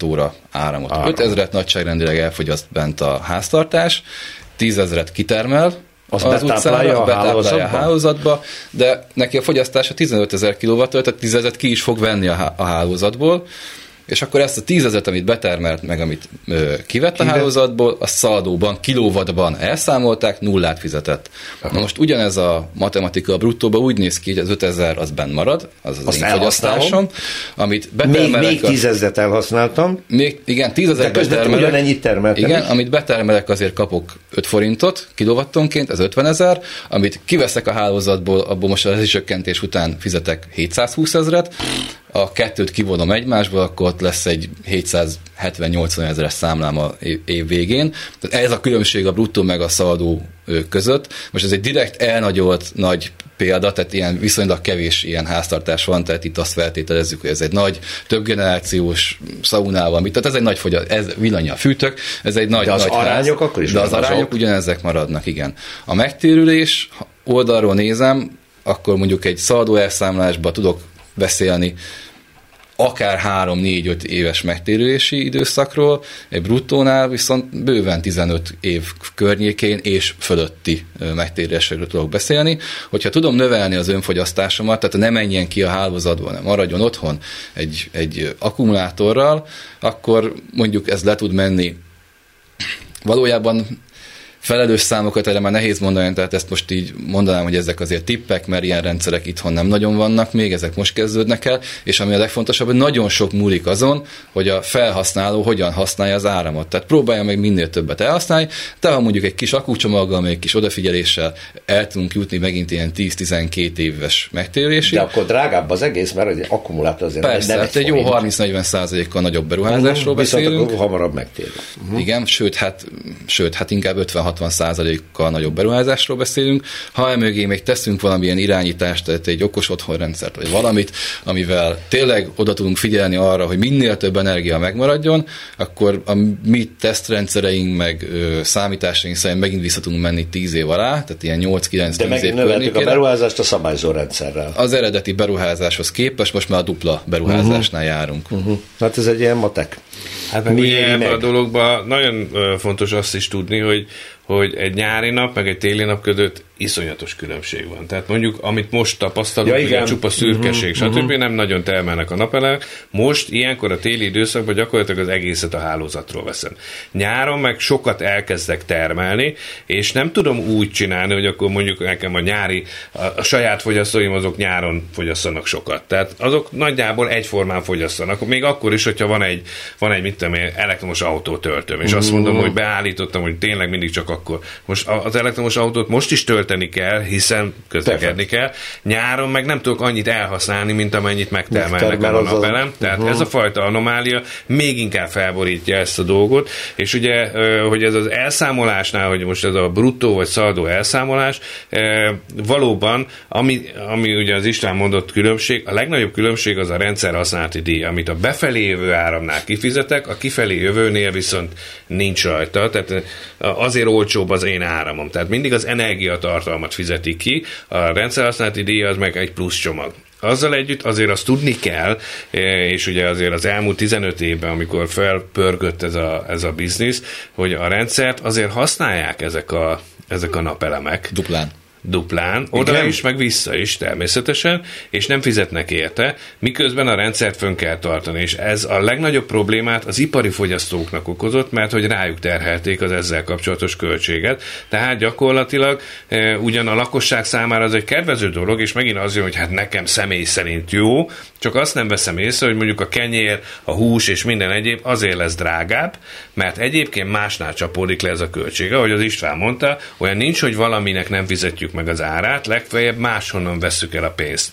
kWh áramot. 5.000-et nagyságrendileg elfogyaszt bent a háztartás, 10.000-et kitermel, az betáplálja a hálózatba, de neki a fogyasztása 15.000 kW, tehát 10.000 ki is fog venni a hálózatból, és akkor ezt a 10.000, amit betermelt, meg amit kivett a hálózatból, a szaldóban, kilowattban elszámolták, nullát fizetett. Na most ugyanez a matematika a bruttóban úgy néz ki, hogy az 5.000 az benn marad, az az én fogyasztásom, amit betermelek. Még 10.000-et elhasználtam. Igen, 10.000 betermelek. Igen, amit betermelek, azért kapok 5 forintot kilowattonként, ez 50.000, amit kiveszek a hálózatból, abból most az csökkentés után fizetek 720.000-et, a kettőt kivonom egymásból, akkor ott lesz egy 770-80.000-es számlám a év végén. Tehát ez a különbség a bruttó meg a szaldó között. Most ez egy direkt elnagyolt nagy példa, tehát ilyen viszonylag kevés ilyen háztartás van, tehát itt azt feltételezzük, hogy ez egy nagy, többgenerációs szaunával, tehát ez egy nagy ez villannyal fűtök, ez egy nagy, de az nagy arányok ház, akkor is de az arányok ugyanezek maradnak, igen. A megtérülés oldalról nézem, akkor mondjuk egy szaldó elszámlásba tudok beszélni akár 3-4-5 éves megtérülési időszakról, egy bruttónál viszont bőven 15 év környékén és fölötti megtérülésről tudok beszélni. Hogyha tudom növelni az önfogyasztásomat, tehát ne menjen ki a hálózatba, hanem maradjon otthon egy akkumulátorral, akkor mondjuk ez le tud menni. Valójában felelős számokat erre már nehéz mondani, tehát ezt most így mondanám, hogy ezek azért tippek, mert ilyen rendszerek itthon nem nagyon vannak még, ezek most kezdődnek el, és ami a legfontosabb, hogy nagyon sok múlik azon, hogy a felhasználó hogyan használja az áramot. Tehát próbálja meg minél többet elhasználni, de ha mondjuk egy kis akúcsomaggal, még egy kis odafigyeléssel el tudunk jutni megint ilyen 10-12 éves megtérülésig. De akkor drágább az egész, mert egy akkumulátor azért persze, nem egy jó 30-40%-kal nagyobb beruházásról beszélünk. Viszont hamarabb megtérül. Uh-huh. Igen, sőt, hát inkább 50-60%-kal nagyobb beruházásról beszélünk. Ha emögé még teszünk valamilyen irányítást, tehát egy okos otthonrendszert, vagy valamit, amivel tényleg oda tudunk figyelni arra, hogy minél több energia megmaradjon, akkor a mi tesztrendszereink, meg számításaink szerint megint vissza tudunk menni 10 év alá, tehát ilyen 8-9-10 év környékére. De megint növeltük a beruházást a szabályzó rendszerrel. Az eredeti beruházáshoz képest most már a dupla beruházásnál járunk. Uh-huh. Hát ez egy ilyen matek. Hát ebben a dologban nagyon fontos azt is tudni, hogy egy nyári nap, meg egy téli nap között iszonyatos különbség van. Tehát mondjuk, amit most tapasztalunk, ugye csupa szürkeség, stb. Nem nagyon termelnek a napelemek. Most ilyenkor a téli időszakban gyakorlatilag az egészet a hálózatról veszem. Nyáron meg sokat elkezdek termelni, és nem tudom úgy csinálni, hogy akkor mondjuk nekem a saját fogyasztóim azok nyáron fogyasszanak sokat. Tehát azok nagyjából egyformán fogyasszanak. Még akkor is, hogyha van egy mit tudom én, elektromos autótöltőm, és azt mondom, hogy beállítottam, hogy tényleg mindig csak akkor. Most az elektromos autót most is tölteni kell, hiszen közlekedni kell. Nyáron meg nem tudok annyit elhasználni, mint amennyit megtermelnek a napelem. Tehát ez a fajta anomália még inkább felborítja ezt a dolgot, és ugye, hogy ez az elszámolásnál, hogy most ez a bruttó vagy szaldó elszámolás, valóban, ami ugye az István mondott különbség, a legnagyobb különbség az a rendszerhasználati díj, amit a befelé jövő áramnál kifizetek, a kifelé jövőnél viszont nincs rajta, tehát azért olcsóbb az én áramom. Tehát mindig az energiatartalmat fizeti ki, a rendszerhasználati díj az meg egy plusz csomag. Azzal együtt azért azt tudni kell, és ugye azért az elmúlt 15 évben, amikor felpörgött ez a biznisz, hogy a rendszert azért használják ezek a napelemek. Duplán, oda is, meg vissza is természetesen, és nem fizetnek érte, miközben a rendszert fönn kell tartani, és ez a legnagyobb problémát az ipari fogyasztóknak okozott, mert hogy rájuk terhelték az ezzel kapcsolatos költséget, tehát gyakorlatilag ugyan a lakosság számára az egy kedvező dolog, és megint az jön, hogy hát nekem személy szerint jó, csak azt nem veszem észre, hogy mondjuk a kenyér, a hús és minden egyéb azért lesz drágább, mert egyébként másnál csapódik le ez a költsége, ahogy az István mondta, olyan nincs, hogy valaminek nem fizetjük meg az árát, legfeljebb máshonnan vesszük el a pénzt.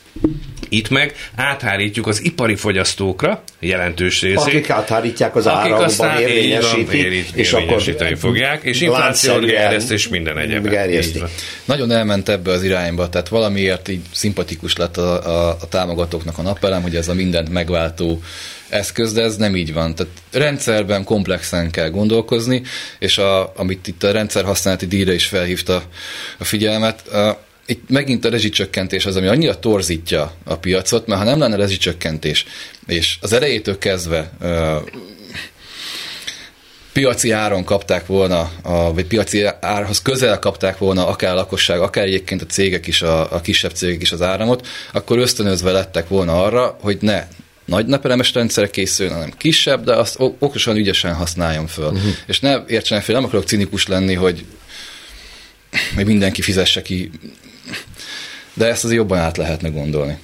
Itt meg áthárítjuk az ipari fogyasztókra jelentős részét. Akik áthárítják az árakban, érvényesítik, és akkor fogják, és inflációt gerjesztés minden egyébként. Nagyon elment ebbe az irányba, tehát valamiért így szimpatikus lett a támogatóknak a napelem, hogy ez a mindent megváltó eszköz, de ez nem így van. Tehát rendszerben komplexen kell gondolkozni, és amit itt a rendszerhasználati díjra is felhívta a figyelmet, itt megint a rezsicsökkentés az, ami annyira torzítja a piacot, mert ha nem lenne rezsicsökkentés, és az elejétől kezdve piaci áron kapták volna, vagy piaci árhoz közel kapták volna akár a lakosság, akár egyébként a cégek is, a kisebb cégek is az áramot, akkor ösztönözve lettek volna arra, hogy ne nagy napelemes rendszer készüljön, hanem kisebb, de azt okosan, ügyesen használjon föl. Uh-huh. És ne értsenek fél, nem akarok cinikus lenni, hogy mindenki fizesse ki, de ezt azért jobban át lehetne gondolni.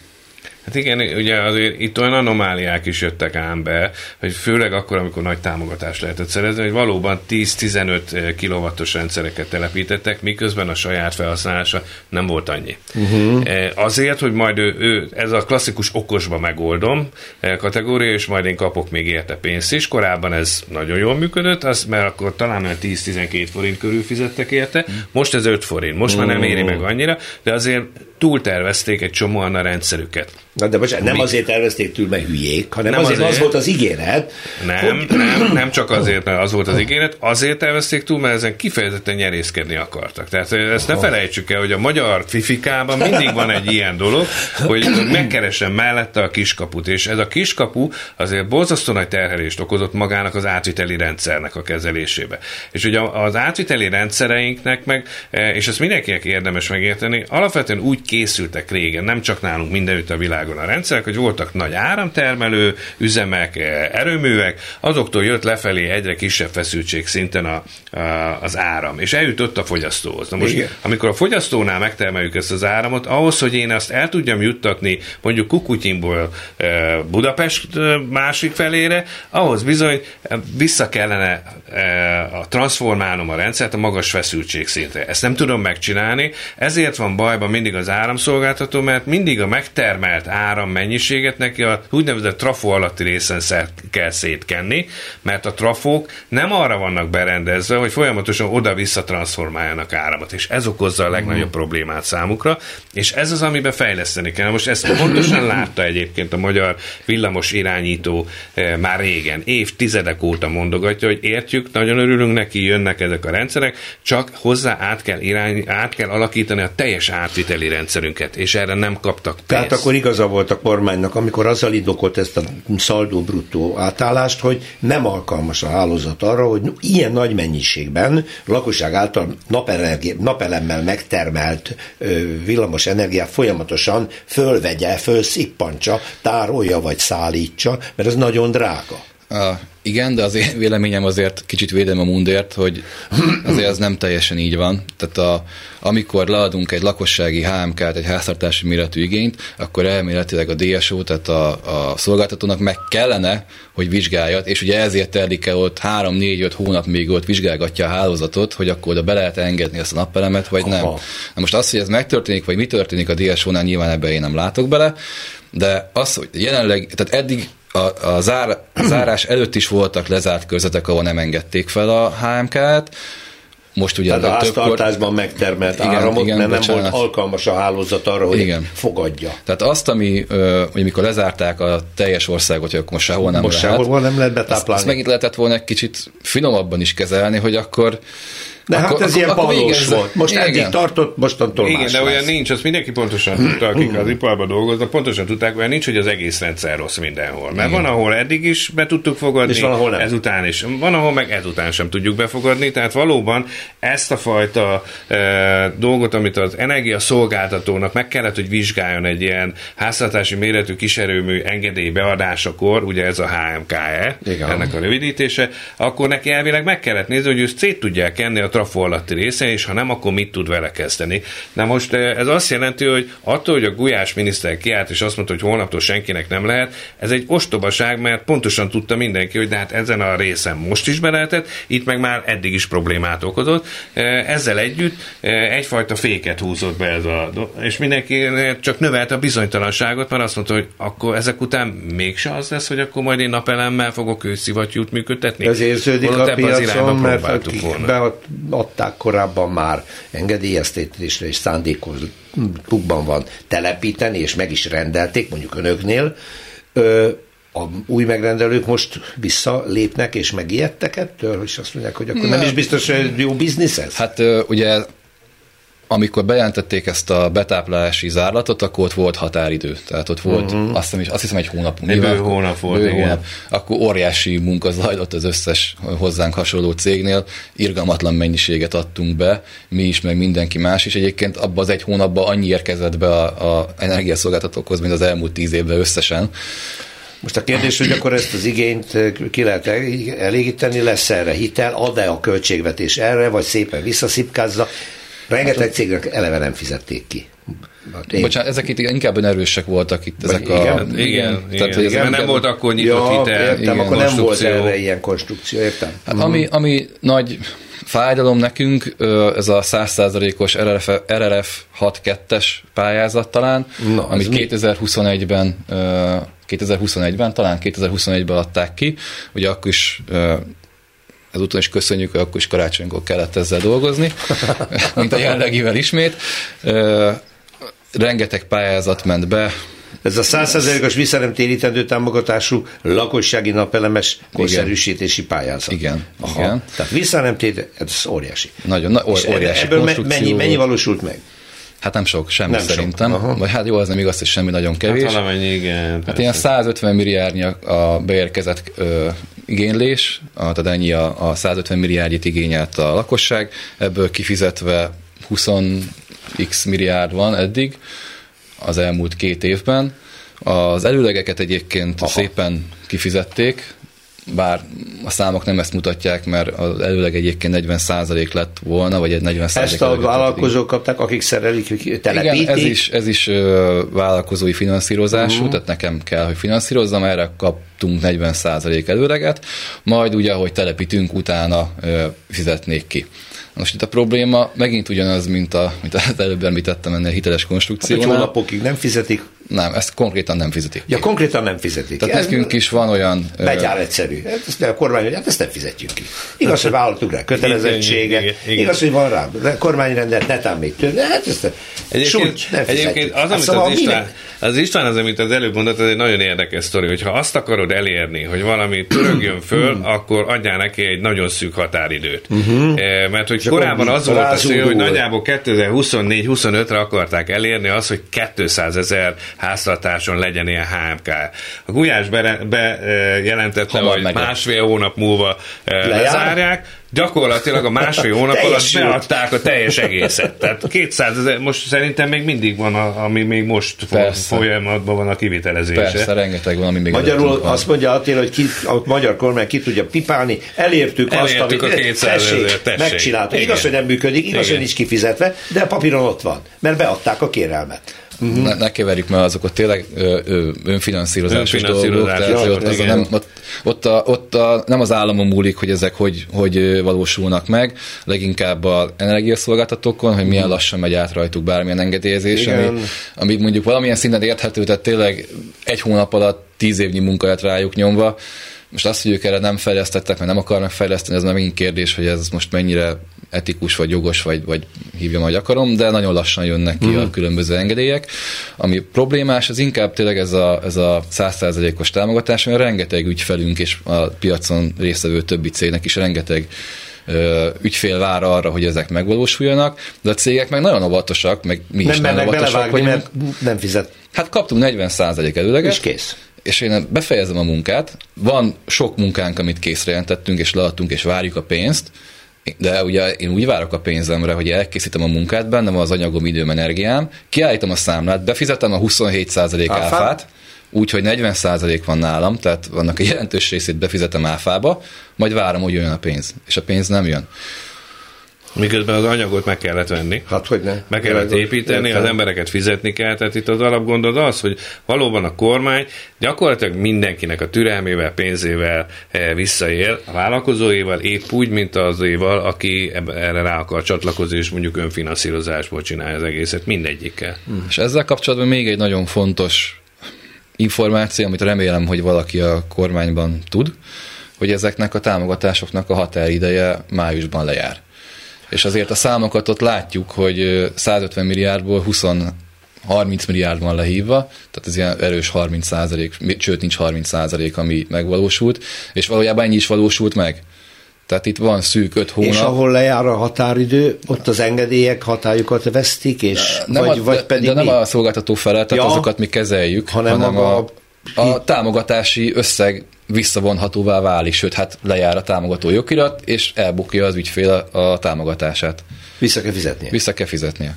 Hát igen, ugye azért itt olyan anomáliák is jöttek ám be, hogy főleg akkor, amikor nagy támogatást lehetett szerezni, hogy valóban 10-15 kilowattos rendszereket telepítettek, miközben a saját felhasználása nem volt annyi. Uh-huh. Azért, hogy majd ez a klasszikus okosba megoldom kategória, és majd én kapok még érte pénzt is. Korábban ez nagyon jól működött, mert akkor talán 10-12 forint körül fizettek érte, most ez 5 forint, most már nem éri meg annyira, de azért túltervezték egy csomóan a rendszerüket. Na de most nem azért tervezték túl, mert hülyék, hanem nem azért, az volt az ígéret. Nem csak azért, mert az volt az ígéret, azért tervezték túl, mert ezen kifejezetten nyerészkedni akartak. Tehát ezt ne felejtsük el, hogy a magyar fifikában mindig van egy ilyen dolog, hogy megkeresem mellette a kiskaput, és ez a kiskapu azért borzasztó nagy terhelést okozott magának az átviteli rendszernek a kezelésébe. És ugye az átviteli rendszereinknek meg, és ezt mindenkinek érdemes megérteni, alapvetően úgy készültek régen, nem csak nálunk mindenütt a világon a rendszerek, hogy voltak nagy áramtermelő üzemek, erőművek, azoktól jött lefelé egyre kisebb feszültség szinten az áram, és eljutott a fogyasztóhoz. Na most, amikor a fogyasztónál megtermeljük ezt az áramot, ahhoz, hogy én azt el tudjam juttatni mondjuk Kukutyinból Budapest másik felére, ahhoz bizony vissza kellene transformálnom a rendszert a magas feszültség szintre. Ezt nem tudom megcsinálni, ezért van bajban mindig az áramszolgáltató, mert mindig a megtermelt áram mennyiséget neki a úgynevezett trafó alatti részen kell szétkenni, mert a trafók nem arra vannak berendezve, hogy folyamatosan oda-vissza transformáljanak áramot, és ez okozza a legnagyobb problémát számukra, és ez az, amiben fejleszteni kell. Most ezt pontosan látta egyébként a magyar villamos irányító már régen, évtizedek óta mondogatja, hogy értjük, nagyon örülünk neki, jönnek ezek a rendszerek, csak hozzá át kell alakítani a teljes átviteli rendszerünket, és erre nem kaptak pénzt. Tehát akkor igaza volt a kormánynak, amikor azzal indokolt ezt a szaldó-bruttó átállást, hogy nem alkalmas a hálózat arra, hogy ilyen nagy mennyiségben lakosság által napelemmel megtermelt villamos energiát folyamatosan fölvegye, felszippantsa, tárolja vagy szállítsa, mert ez nagyon drága. Igen, de az én véleményem azért kicsit védem a mundért, hogy azért az nem teljesen így van. Tehát amikor leadunk egy lakossági HMK-t, egy háztartási méretű igényt, akkor elméletileg a DSO, tehát a szolgáltatónak meg kellene, hogy vizsgálja, és ugye ezért terlik el ott 3-4-5 hónap még ott vizsgálgatja a hálózatot, hogy akkor oda be lehet engedni ezt a napelemet, vagy nem. Na most az, hogy ez megtörténik, vagy mi történik a DSO-nál, nyilván ebben én nem látok bele, de az, hogy jelenleg, tehát eddig a zárás előtt is voltak lezárt körzetek, ahol nem engedték fel a HMK-t. Most ugye tehát a háztartásban megtermelt áramot, mert nem volt alkalmas a hálózat arra, hogy fogadja. Tehát azt, ami, hogy mikor lezárták a teljes országot, hogy akkor most sehol nem most lehet. Most sehol nem lehet betáplálni. Azt megint lehetett volna egy kicsit finomabban is kezelni, hogy akkor... ez ilyen valós volt. Most eddig tartott, mostantól más. Igen, de olyan nincs, azt mindenki pontosan tudta, akik az iparban dolgoznak, pontosan tudták, olyan nincs, hogy az egész rendszer rossz mindenhol. Mert van, ahol eddig is be tudtuk fogadni, és van, ahol nem. Ezután is. Van, ahol meg ezután sem tudjuk befogadni, tehát valóban ezt a fajta dolgot, amit az energiaszolgáltatónak meg kellett, hogy vizsgáljon egy ilyen háztartási méretű kiserőmű engedély beadásakor, ugye ez a HMKE, ennek a rövidítése, akkor neki elvileg meg kellett nézni, hogy ő szét tudják kenni a traforlati része, és ha nem, akkor mit tud vele kezdeni. Na most ez azt jelenti, hogy attól, hogy a Gulyás miniszter kiállt, és azt mondta, hogy holnaptól senkinek nem lehet, ez egy ostobaság, mert pontosan tudta mindenki, hogy de hát ezen a részen most is be lehetett, itt meg már eddig is problémát okozott. Ezzel együtt egyfajta féket húzott be ez a és mindenki csak növelt a bizonytalanságot, mert azt mondta, hogy akkor ezek után mégse az lesz, hogy akkor majd én napelemmel fogok őszivattyút működtetni. Ez érződik a piacon, mert beadták korábban már engedélyeztetésre és szándékokban van telepíteni, és meg is rendelték, mondjuk önöknél. A új megrendelők most visszalépnek, és megijedtek ettől, és azt mondják, hogy akkor nem is biztos, hogy jó biznisz ez? Hát ugye amikor bejelentették ezt a betáplási zárlatot, akkor ott volt határidő. Tehát ott volt, azt hiszem egy hónap. Bő hónap volt. Akkor óriási munka zajlott az összes hozzánk hasonló cégnél. Irgalmatlan mennyiséget adtunk be, mi is, meg mindenki más is. Egyébként abban az egy hónapban annyi érkezett be a energiaszolgáltatókhoz, mint az elmúlt 10 évben összesen. Most a kérdés, hogy akkor ezt az igényt ki lehet elégíteni, lesz erre hitel, ad-e a költségvetés erre, vagy szépen visszaszipkázza. Rengeteg cégnek eleve nem fizették ki. Bocsánat, ezek itt inkább önerősek voltak itt ezek igen, mert nem volt akkor nyitott hitel. Értem, akkor nem volt erre ilyen konstrukció, értem. Hát ami nagy fájdalom nekünk, ez a 100%-os RRF 6.2-es pályázat talán, amit 2021-ben adták ki, ugye akkor is ezúton is köszönjük, hogy akkor is karácsonykor kellett ezzel dolgozni, mint a jelenlegivel ismét. Rengeteg pályázat ment be. Ez a 100%-os visszanemtérítendő támogatású lakossági napelemes korszerűsítési pályázat. Igen. Tehát visszanemtérítendő, ez óriási. Nagyon óriási ebből konstrukció. Mennyi valósult meg? Hát nem sok, semmi szerintem. Vagy hát jó, az nem igaz, hogy semmi, nagyon kevés. Hát valamennyi, igen. Hát ilyen 150 milliárdnyi a beérkezett igénylés, tehát ennyi a 150 milliárdit igényelt a lakosság, ebből kifizetve 20x milliárd van eddig az elmúlt 2 évben. Az előlegeket egyébként szépen kifizették, bár a számok nem ezt mutatják, mert az előleg egyébként 40% lett volna, vagy egy 40%. Ezt a vállalkozók kapták, akik szerelik, telepítik. Igen, ez is vállalkozói finanszírozású, tehát nekem kell, hogy finanszírozzam, erre kaptunk 40% előleget, majd ugye, ahogy telepítünk, utána fizetnék ki. Most itt a probléma megint ugyanaz, mint az előbb említettem ennél hiteles konstrukciónál. Hát, hogy hónapokig nem fizetik? Nem, ezt konkrétan nem fizetik. Ja, konkrétan nem fizetik. Tehát nekünk is van olyan... Begyár egyszerű. Ezt a kormány, hogy hát ezt nem fizetjük ki. Igaz, hogy vállaltuk rá kötelezettséget. Igen. Igaz, hogy van rá kormányrendet, netán még tőle. Hát ezt egyébként az, amit szóval az István az, amit az előbb mondott, ez egy nagyon érdekes sztori, hogyha azt akarod elérni, hogy valami törögjön föl, akkor adjál neki egy nagyon szűk határidőt. Mert hogy korábban az volt a cél, hogy nagyjából 2024-25-re akarták elérni azt, hogy 200 000 háztartáson legyen ilyen HMKE. A Gulyás bejelentette, hogy másfél hónap múlva lezárják. Gyakorlatilag a másfél hónap alatt beadták a teljes egészet. Tehát 200 000, most szerintem még mindig van, ami még most folyamatban van a kivitelezése. Persze, rengeteg van, ami még magyarul azt mondja Attila, hogy a magyar kormány ki tudja pipálni, elértük azt, amit a 200 000, megcsináltuk. Igaz, hogy nem működik, igaz, hogy nincs kifizetve, de a papíron ott van, mert beadták a kérelmet. Ne keverjük, mert azok ott tényleg önfinanszírozásos dolgok, tehát ott nem az államon múlik, hogy ezek hogy valósulnak meg, leginkább az energiaszolgáltatókon, hogy milyen lassan megy át rajtuk bármilyen engedélyezés, ami mondjuk valamilyen szinten érthető, tehát tényleg egy hónap alatt 10 évnyi munka lett rájuk nyomva. Most azt, hogy ők erre nem fejlesztettek, mert nem akarnak fejleszteni, ez már megint kérdés, hogy ez most mennyire etikus, vagy jogos, vagy hívjam, ahogy akarom, de nagyon lassan jönnek ki a különböző engedélyek. Ami problémás, az inkább tényleg ez a 100%-os támogatás, mert rengeteg ügyfelünk és a piacon résztvevő többi cégnek is rengeteg ügyfél vár arra, hogy ezek megvalósuljanak, de a cégek meg nagyon óvatosak, meg mi nem is nagyon óvatosak vagyunk. Mert nem fizet. Hát kaptunk 40% előleget. És kész. És én befejezem a munkát, van sok munkánk, amit készre jelentettünk, és leadtunk, és várjuk a pénzt, de ugye én úgy várok a pénzemre, hogy elkészítem a munkát, benne van az anyagom, időm, energiám, kiállítom a számlát, befizetem a 27% áfát, úgyhogy 40% van nálam, tehát vannak a jelentős részét befizetem áfába, majd várom, hogy jön a pénz, és a pénz nem jön. Miközben az anyagot meg kellett venni. Hát hogy ne? Meg kellett építeni, az embereket fizetni kell. Tehát itt az alapgondod az, hogy valóban a kormány gyakorlatilag mindenkinek a türelmével, pénzével visszaél, a vállalkozóival épp úgy, mint azéval, aki erre rá akar csatlakozni, és mondjuk önfinanszírozásból csinálja az egészet, mindegyikkel. És ezzel kapcsolatban még egy nagyon fontos információ, amit remélem, hogy valaki a kormányban tud, hogy ezeknek a támogatásoknak a határideje májusban lejár. És azért a számokat ott látjuk, hogy 150 milliárdból 20-30 milliárd van lehívva, tehát ez ilyen erős 30%, sőt nincs 30%, ami megvalósult, és valójában ennyi is valósult meg. Tehát itt van szűk 5 hónap. És ahol lejár a határidő, ott az engedélyek hatályukat vesztik, és vagy pedig de nem a szolgáltató felel, tehát azokat mi kezeljük, hanem a támogatási összeg visszavonhatóvá válik, sőt, hát lejár a támogató jogirat, és elbukja az ügyfél a támogatását. Vissza kell fizetnie.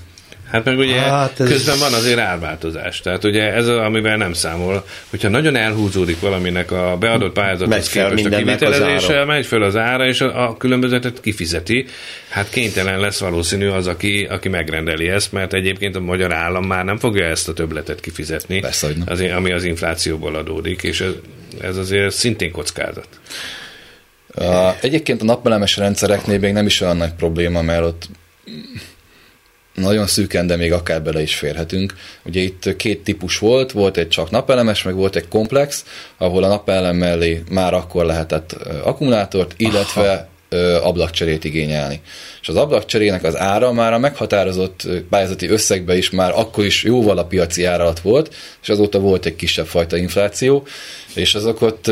Hát meg ugye közben van azért árváltozás. Tehát ugye ez az, amivel nem számol. Hogyha nagyon elhúzódik valaminek a beadott pályázathoz képest a kivitelezéssel, megy föl az ára, és a különbözetet kifizeti. Hát kénytelen lesz valószínű az, aki megrendeli ezt, mert egyébként a magyar állam már nem fogja ezt a többletet kifizetni, persze, ami az inflációból adódik, és ez azért szintén kockázat. Egyébként a napelemes rendszereknél még nem is olyan nagy probléma, mert ott nagyon szűken, de még akár bele is férhetünk. Ugye itt két típus volt egy csak napelemes, meg volt egy komplex, ahol a napelem mellé már akkor lehetett akkumulátort, illetve ablakcserét igényelni. És az ablakcserének az ára már a meghatározott pályázati összegben is már akkor is jóval a piaci ára alatt volt, és azóta volt egy kisebb fajta infláció, és azok ott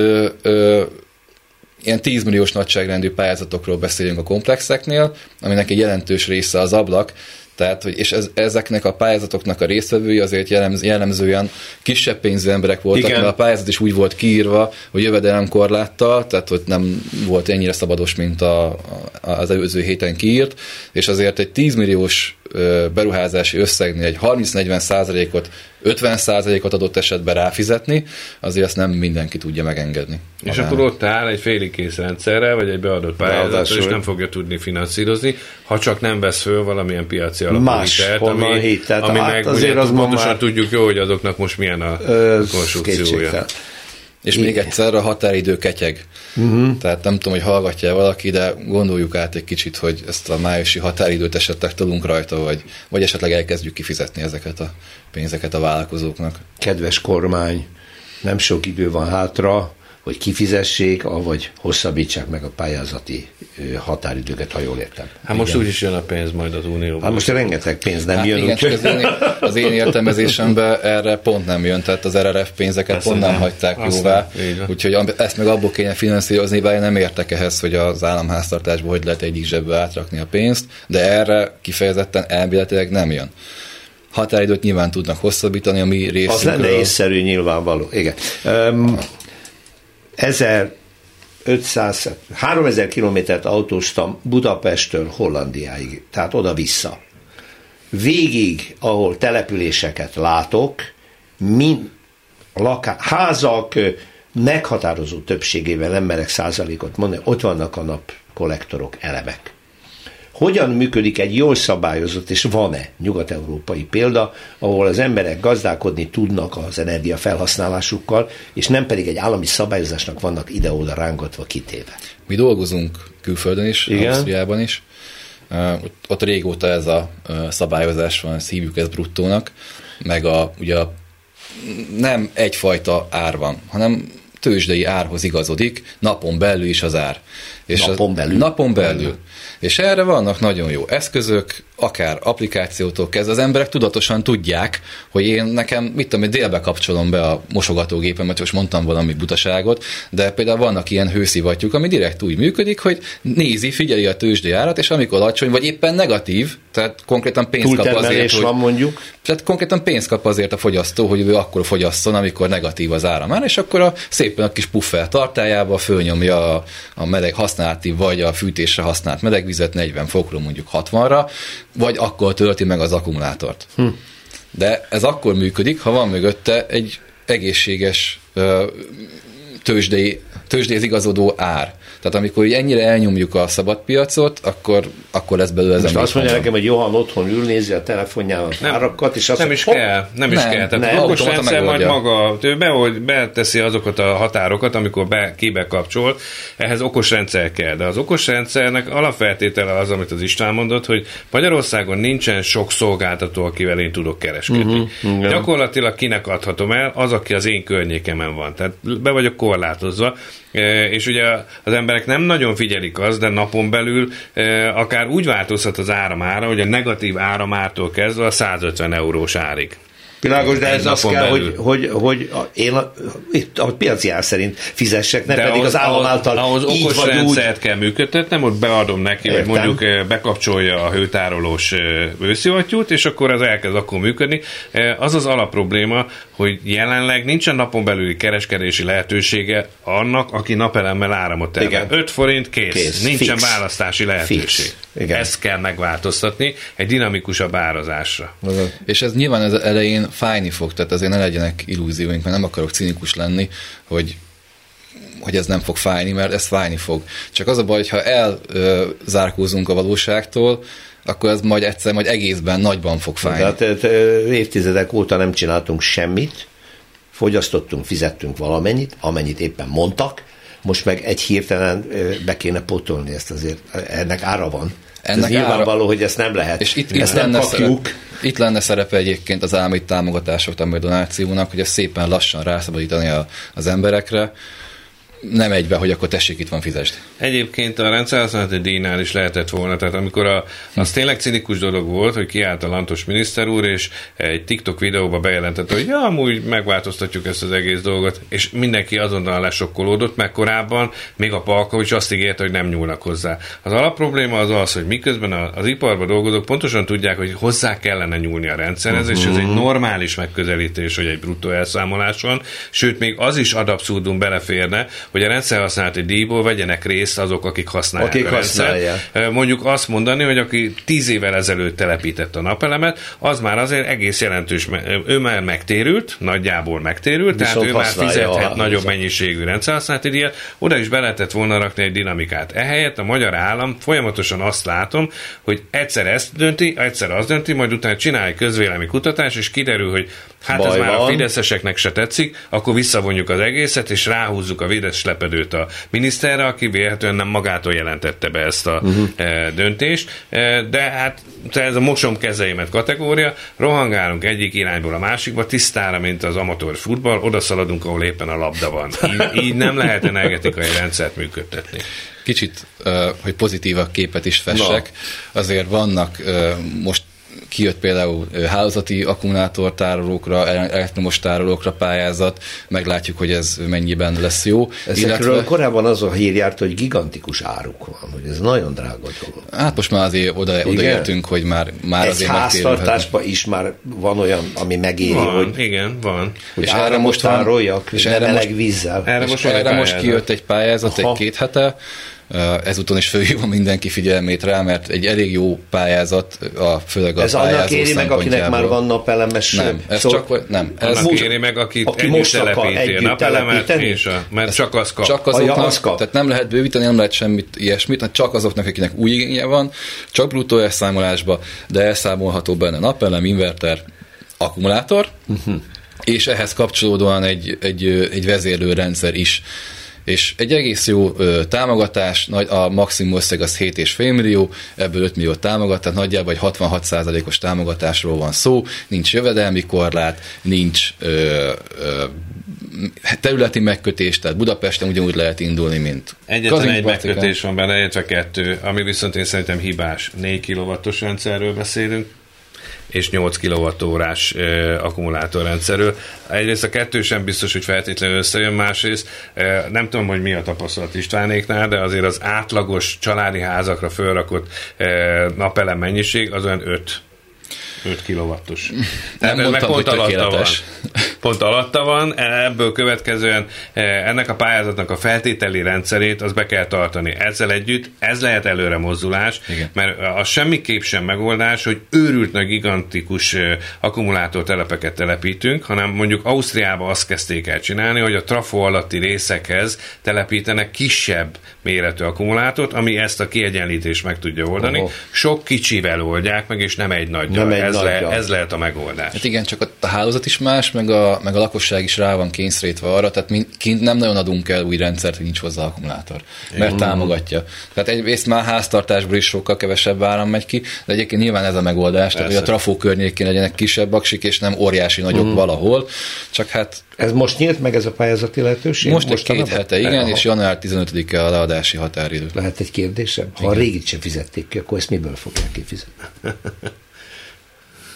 ilyen 10 milliós nagyságrendű pályázatokról beszélünk a komplexeknél, aminek egy jelentős része az ablak. Tehát, és ezeknek a pályázatoknak a résztvevői azért jellemzően kisebb pénzű emberek voltak, igen, mert a pályázat is úgy volt kiírva, hogy jövedelemkorláttal, tehát hogy nem volt ennyire szabados, mint az előző héten kiírt, és azért egy 10 milliós beruházási összegnél egy 30-40%-ot, 50%-ot adott esetben ráfizetni, azért ezt nem mindenki tudja megengedni. És akkor ott áll egy félig kész rendszerrel, vagy egy beadott pályázatra, és nem fogja tudni finanszírozni, ha csak nem vesz föl valamilyen piaci alapú hitelt, ami hát meg azért ugye, pontosan már tudjuk jó, hogy azoknak most milyen a konstrukciója. És még egyszer a határidő ketyeg. Tehát nem tudom, hogy hallgatja valaki, de gondoljuk át egy kicsit, hogy ezt a májusi határidőt esetleg tolunk rajta, vagy esetleg elkezdjük kifizetni ezeket a pénzeket a vállalkozóknak. Kedves kormány, nem sok idő van hátra, hogy kifizessék, avagy hosszabbítsák meg a pályázati határidőket, ha jól értem. Hát most úgyis jön a pénz majd az Unióban. Hát most rengeteg pénz nem jön. Igen, csak az én értelmezésemben erre pont nem jön, tehát az RRF pénzeket ezt pont nem hagyták jóvá. Úgyhogy ezt meg abból kéne finanszírozni, bár én nem értek ehhez, hogy az államháztartásból hogy lehet egyik zsebbe átrakni a pénzt, de erre kifejezetten elméletileg nem jön. Határidőt nyilván tudnak hosszabbítani, ami részünkről. Az lenne észszerű, nyilvánvaló. Igen. 3000 kilométert autóztam Budapesttől Hollandiáig, tehát oda-vissza. Végig, ahol településeket látok, házak meghatározó többségével, nem merek százalékot mondani, ott vannak a napkollektorok, elemek. Hogyan működik egy jól szabályozott, és van-e nyugat-európai példa, ahol az emberek gazdálkodni tudnak az energia felhasználásukkal, és nem pedig egy állami szabályozásnak vannak ide-oda rángatva kitéve? Mi dolgozunk külföldön is, Ausztriában is. Ott régóta ez a szabályozás van, ezt hívjuk ezt bruttónak, meg ugye nem egyfajta ár van, hanem tőzsdei árhoz igazodik, napon belül is az ár. És napon belül. És erre vannak nagyon jó eszközök, akár applikációtól kezdve. Az emberek tudatosan tudják, hogy én nekem, délbe kapcsolom be a mosogatógépemet, most mondtam valami butaságot, de például vannak ilyen hőszivattyúk, ami direkt úgy működik, hogy figyeli a tőzsdei árat, és amikor alacsony, vagy éppen negatív, tehát konkrétan pénzt kap azért, hogy van mondjuk. Tehát konkrétan pénzt kap azért a fogyasztó, hogy ő akkor fogyasszon, amikor negatív az ára már, és akkor szépen a kis puffer tartályába fölnyomja a meleg használati, vagy a fűtésre használt melegvizet 40 fokról mondjuk 60-ra, vagy akkor tölti meg az akkumulátort. De ez akkor működik, ha van mögötte egy egészséges tőzsdéhez igazodó ár. Tehát amikor ennyire elnyomjuk a szabadpiacot, akkor lesz belőle ez. Most azt mondja nekem, hogy Johan otthon ül, nézi a telefonján az árakat, és azt nem is kell. Tehát a okos rendszer majd maga, ő beteszi azokat a határokat, amikor kibekapcsol, ehhez okos rendszer kell. De az okos rendszernek alapfeltétele az, amit az István mondott, hogy Magyarországon nincsen sok szolgáltató, akivel én tudok kereskedni. Uh-huh, gyakorlatilag kinek adhatom el? Az, aki az én környékemen van. Tehát be vagyok korlátozva. És ugye az emberek nem nagyon figyelik azt, de napon belül akár úgy változhat az áramára, hogy a negatív áramártól kezdve a 150 eurós árig. Világos, de ez az kell, hogy én a piaci ár szerint fizessek, nem de pedig az állam által ahhoz így okos rendszert úgy kell működtetnem, ott beadom neki, hogy mondjuk bekapcsolja a hőtárolós őszivattyút, és akkor az elkezd akkor működni. Az az alapprobléma, hogy jelenleg nincsen napon belüli kereskedési lehetősége annak, aki napelemmel áramot termel. 5 forint kész. Nincsen fix választási lehetőség. Ezt kell megváltoztatni egy dinamikusabb árazásra. És ez nyilván az elején fájni fog, tehát azért ne legyenek illúzióink, mert nem akarok cinikus lenni, hogy ez nem fog fájni, mert ez fájni fog. Csak az a baj, hogyha elzárkózunk a valóságtól, akkor ez majd egyszer, majd egészben nagyban fog fájni. Hát évtizedek óta nem csináltunk semmit, fogyasztottunk, fizettünk valamennyit, amennyit éppen mondtak, most meg egy hirtelen be kéne pótolni ezt azért. Ennek ára van. Ez nyilvánvaló, hogy ezt nem lehet. És ezt nem kapjuk. Itt lenne szerepe egyébként az állami támogatásoknak, vagy donációnak, hogy ezt szépen lassan rászabadítani az emberekre, nem egybe, hogy akkor tessék, itt van, fizesd. Egyébként a rendszerhasználati díjnál is lehetett volna, tehát amikor az tényleg cinikus dolog volt, hogy kiállt a Lantos miniszter úr, és egy TikTok videóba bejelentette, hogy ja, amúgy megváltoztatjuk ezt az egész dolgot, és mindenki azonnal lesokkolódott, mert korábban még a Palkovics azt ígérte, hogy nem nyúlnak hozzá. Az alapprobléma az az, hogy miközben az iparban dolgozók pontosan tudják, hogy hozzá kellene nyúlni a rendszerhez, és ez egy normális megközelítés, hogy egy bruttó elszámolás van, sőt, még az is ad abszurdum beleférne, hogy a rendszerhasználati díjból vegyenek részt azok, akik használják a rendszert. Mondjuk azt mondani, hogy aki 10 évvel ezelőtt telepített a napelemet, az már azért egész jelentős, ő már megtérült, nagyjából megtérült, viszont tehát ő már fizethet nagyobb mennyiségű rendszerhasználati díjat, oda is be lehetett volna rakni egy dinamikát. Ehelyett a magyar állam folyamatosan azt látom, hogy egyszer ezt dönti, egyszer azt dönti, majd utána csinál egy közvélemény kutatás, és kiderül, hogy hát ez már a fideszeseknek se tetszik, akkor visszavonjuk az egészet, és ráhúzzuk a lepedőt a miniszterre, aki véletlenül nem magától jelentette be ezt a döntést, de hát ez a mosom kezeimet kategória, rohangálunk egyik irányból a másikba, tisztára, mint az amatőr futball, odaszaladunk, ahol éppen a labda van. Így nem lehet energetikai rendszert működtetni. Kicsit, hogy pozitívabb képet is fessek, azért vannak most kijött például hálózati akkumulátortárolókra, elektromos tárolókra pályázat, meglátjuk, hogy ez mennyiben lesz jó. Ezekről korábban az a hír járt, hogy gigantikus áruk van, hogy ez nagyon drága dolog. Hát most már azért odaértünk, hogy már ez azért megtérülhetünk. Egy háztartásban is már van olyan, ami megéri, hogy... Igen, van. És erre most tároljak, és meleg vízzel. Erre most kijött egy pályázat, egy-két hete, ezúton is fölhívom mindenki figyelmét rá, mert egy elég jó pályázat, főleg a ez pályázó szempontjából. Ez annak éri meg, akinek már van napelemes... Nem, ez csak... Nem. Ez annak éri meg, aki most telepíti a napelemet, és mert csak az kap. Csak azoknak, tehát nem lehet bővíteni, nem lehet semmit ilyesmit, csak azoknak, akinek új igénye van, csak bruttó elszámolásba, de elszámolható benne napelem, inverter, akkumulátor, és ehhez kapcsolódóan egy vezérlőrendszer is. És egy egész jó támogatás, a maximum összeg az 7,5 millió, ebből 5 millió támogat, tehát nagyjából egy 66%-os támogatásról van szó, nincs jövedelmi korlát, nincs területi megkötés, tehát Budapesten ugyanúgy lehet indulni, mint egyetlen egy megkötés van benne, illetve 2, ami viszont én szerintem hibás. 4 kilowattos rendszerről beszélünk, és 8 kWh-s akkumulátorrendszerről. Egyrészt a 2 sem biztos, hogy feltétlenül összejön, másrészt nem tudom, hogy mi a tapasztalat Istvánéknál, de azért az átlagos családi házakra fölrakott napelem mennyiség az olyan 5 kW-os. Nem mondtam, hogy tökéletes. pont alatta van, ebből következően ennek a pályázatnak a feltételi rendszerét az be kell tartani. Ezzel együtt ez lehet előre mozdulás, igen, mert az semmiképp sem megoldás, hogy őrült nagy gigantikus akkumulátortelepeket telepítünk, hanem mondjuk Ausztriában azt kezdték el csinálni, hogy a trafó alatti részekhez telepítenek kisebb méretű akkumulátort, ami ezt a kiegyenlítést meg tudja oldani. Oh. Sok kicsivel oldják meg, és nem egy nagyja. Ez lehet a megoldás. Hát igen, csak a hálózat is más, meg a lakosság is rá van kényszerítve arra, tehát mi kint nem nagyon adunk el új rendszert, hogy nincs hozzá akkumulátor, mert támogatja. Tehát egyrészt már háztartásból is sokkal kevesebb áram megy ki, de egyébként nyilván ez a megoldás, tehát, hogy a trafó környékén legyenek kisebb aksik, és nem óriási nagyok valahol, csak hát... Ez most nyílt meg ez a pályázati lehetőség? Most egy 2 hete, igen, és január 15-e a leadási határidő. Lehet egy kérdésem? Ha a régit sem fizették ki, akkor ezt miből fogják kifizetni?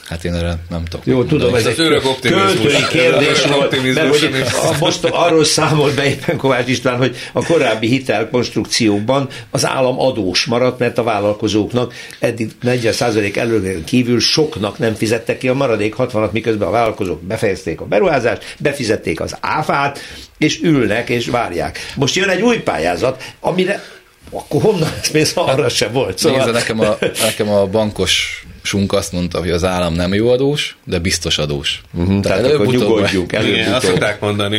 Hát én erre nem tudok. Jó, tudom, ez egy költői kérdés volt, mert hogy most arról számol be éppen Kovács István, hogy a korábbi hitelkonstrukciókban az állam adós maradt, mert a vállalkozóknak eddig 40% előnél kívül soknak nem fizettek ki a maradék 60-at, miközben a vállalkozók befejezték a beruházást, befizették az áfát, és ülnek, és várják. Most jön egy új pályázat, amire akkor honnan ez pénz, arra sem volt. Szóval... Nézze, nekem a bankos sunk azt mondta, hogy az állam nem jó adós, de biztos adós. Tehát akkor nyugodjunk. Igen, azt szokták mondani,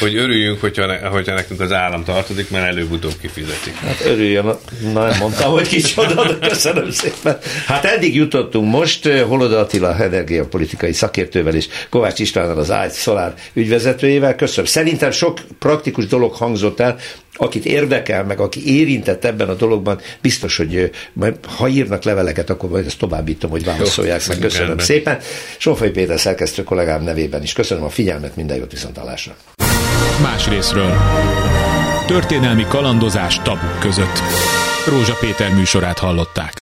hogy örüljünk, hogyha nekünk az állam tartozik, mert előbb-utóbb kifizetik. Hát örüljön. Na, nem mondtam, hogy kicsoda, köszönöm szépen. Hát eddig jutottunk most Holoda Attila energiapolitikai szakértővel és Kovács Istvánnal, az A1 Solar ügyvezetőjével. Köszönöm. Szerintem sok praktikus dolog hangzott el, akit érdekel, meg aki érintett ebben a dologban, biztos, hogy ha írnak leveleket, akkor majd ezt továbbítom, hogy válaszolják meg. Köszönöm szépen. Sófai Péter szerkesztő kollégám nevében is köszönöm a figyelmet, minden jót, viszontlátásra. Másrészről. Történelmi kalandozás tabuk között. Rózsa Péter műsorát hallották.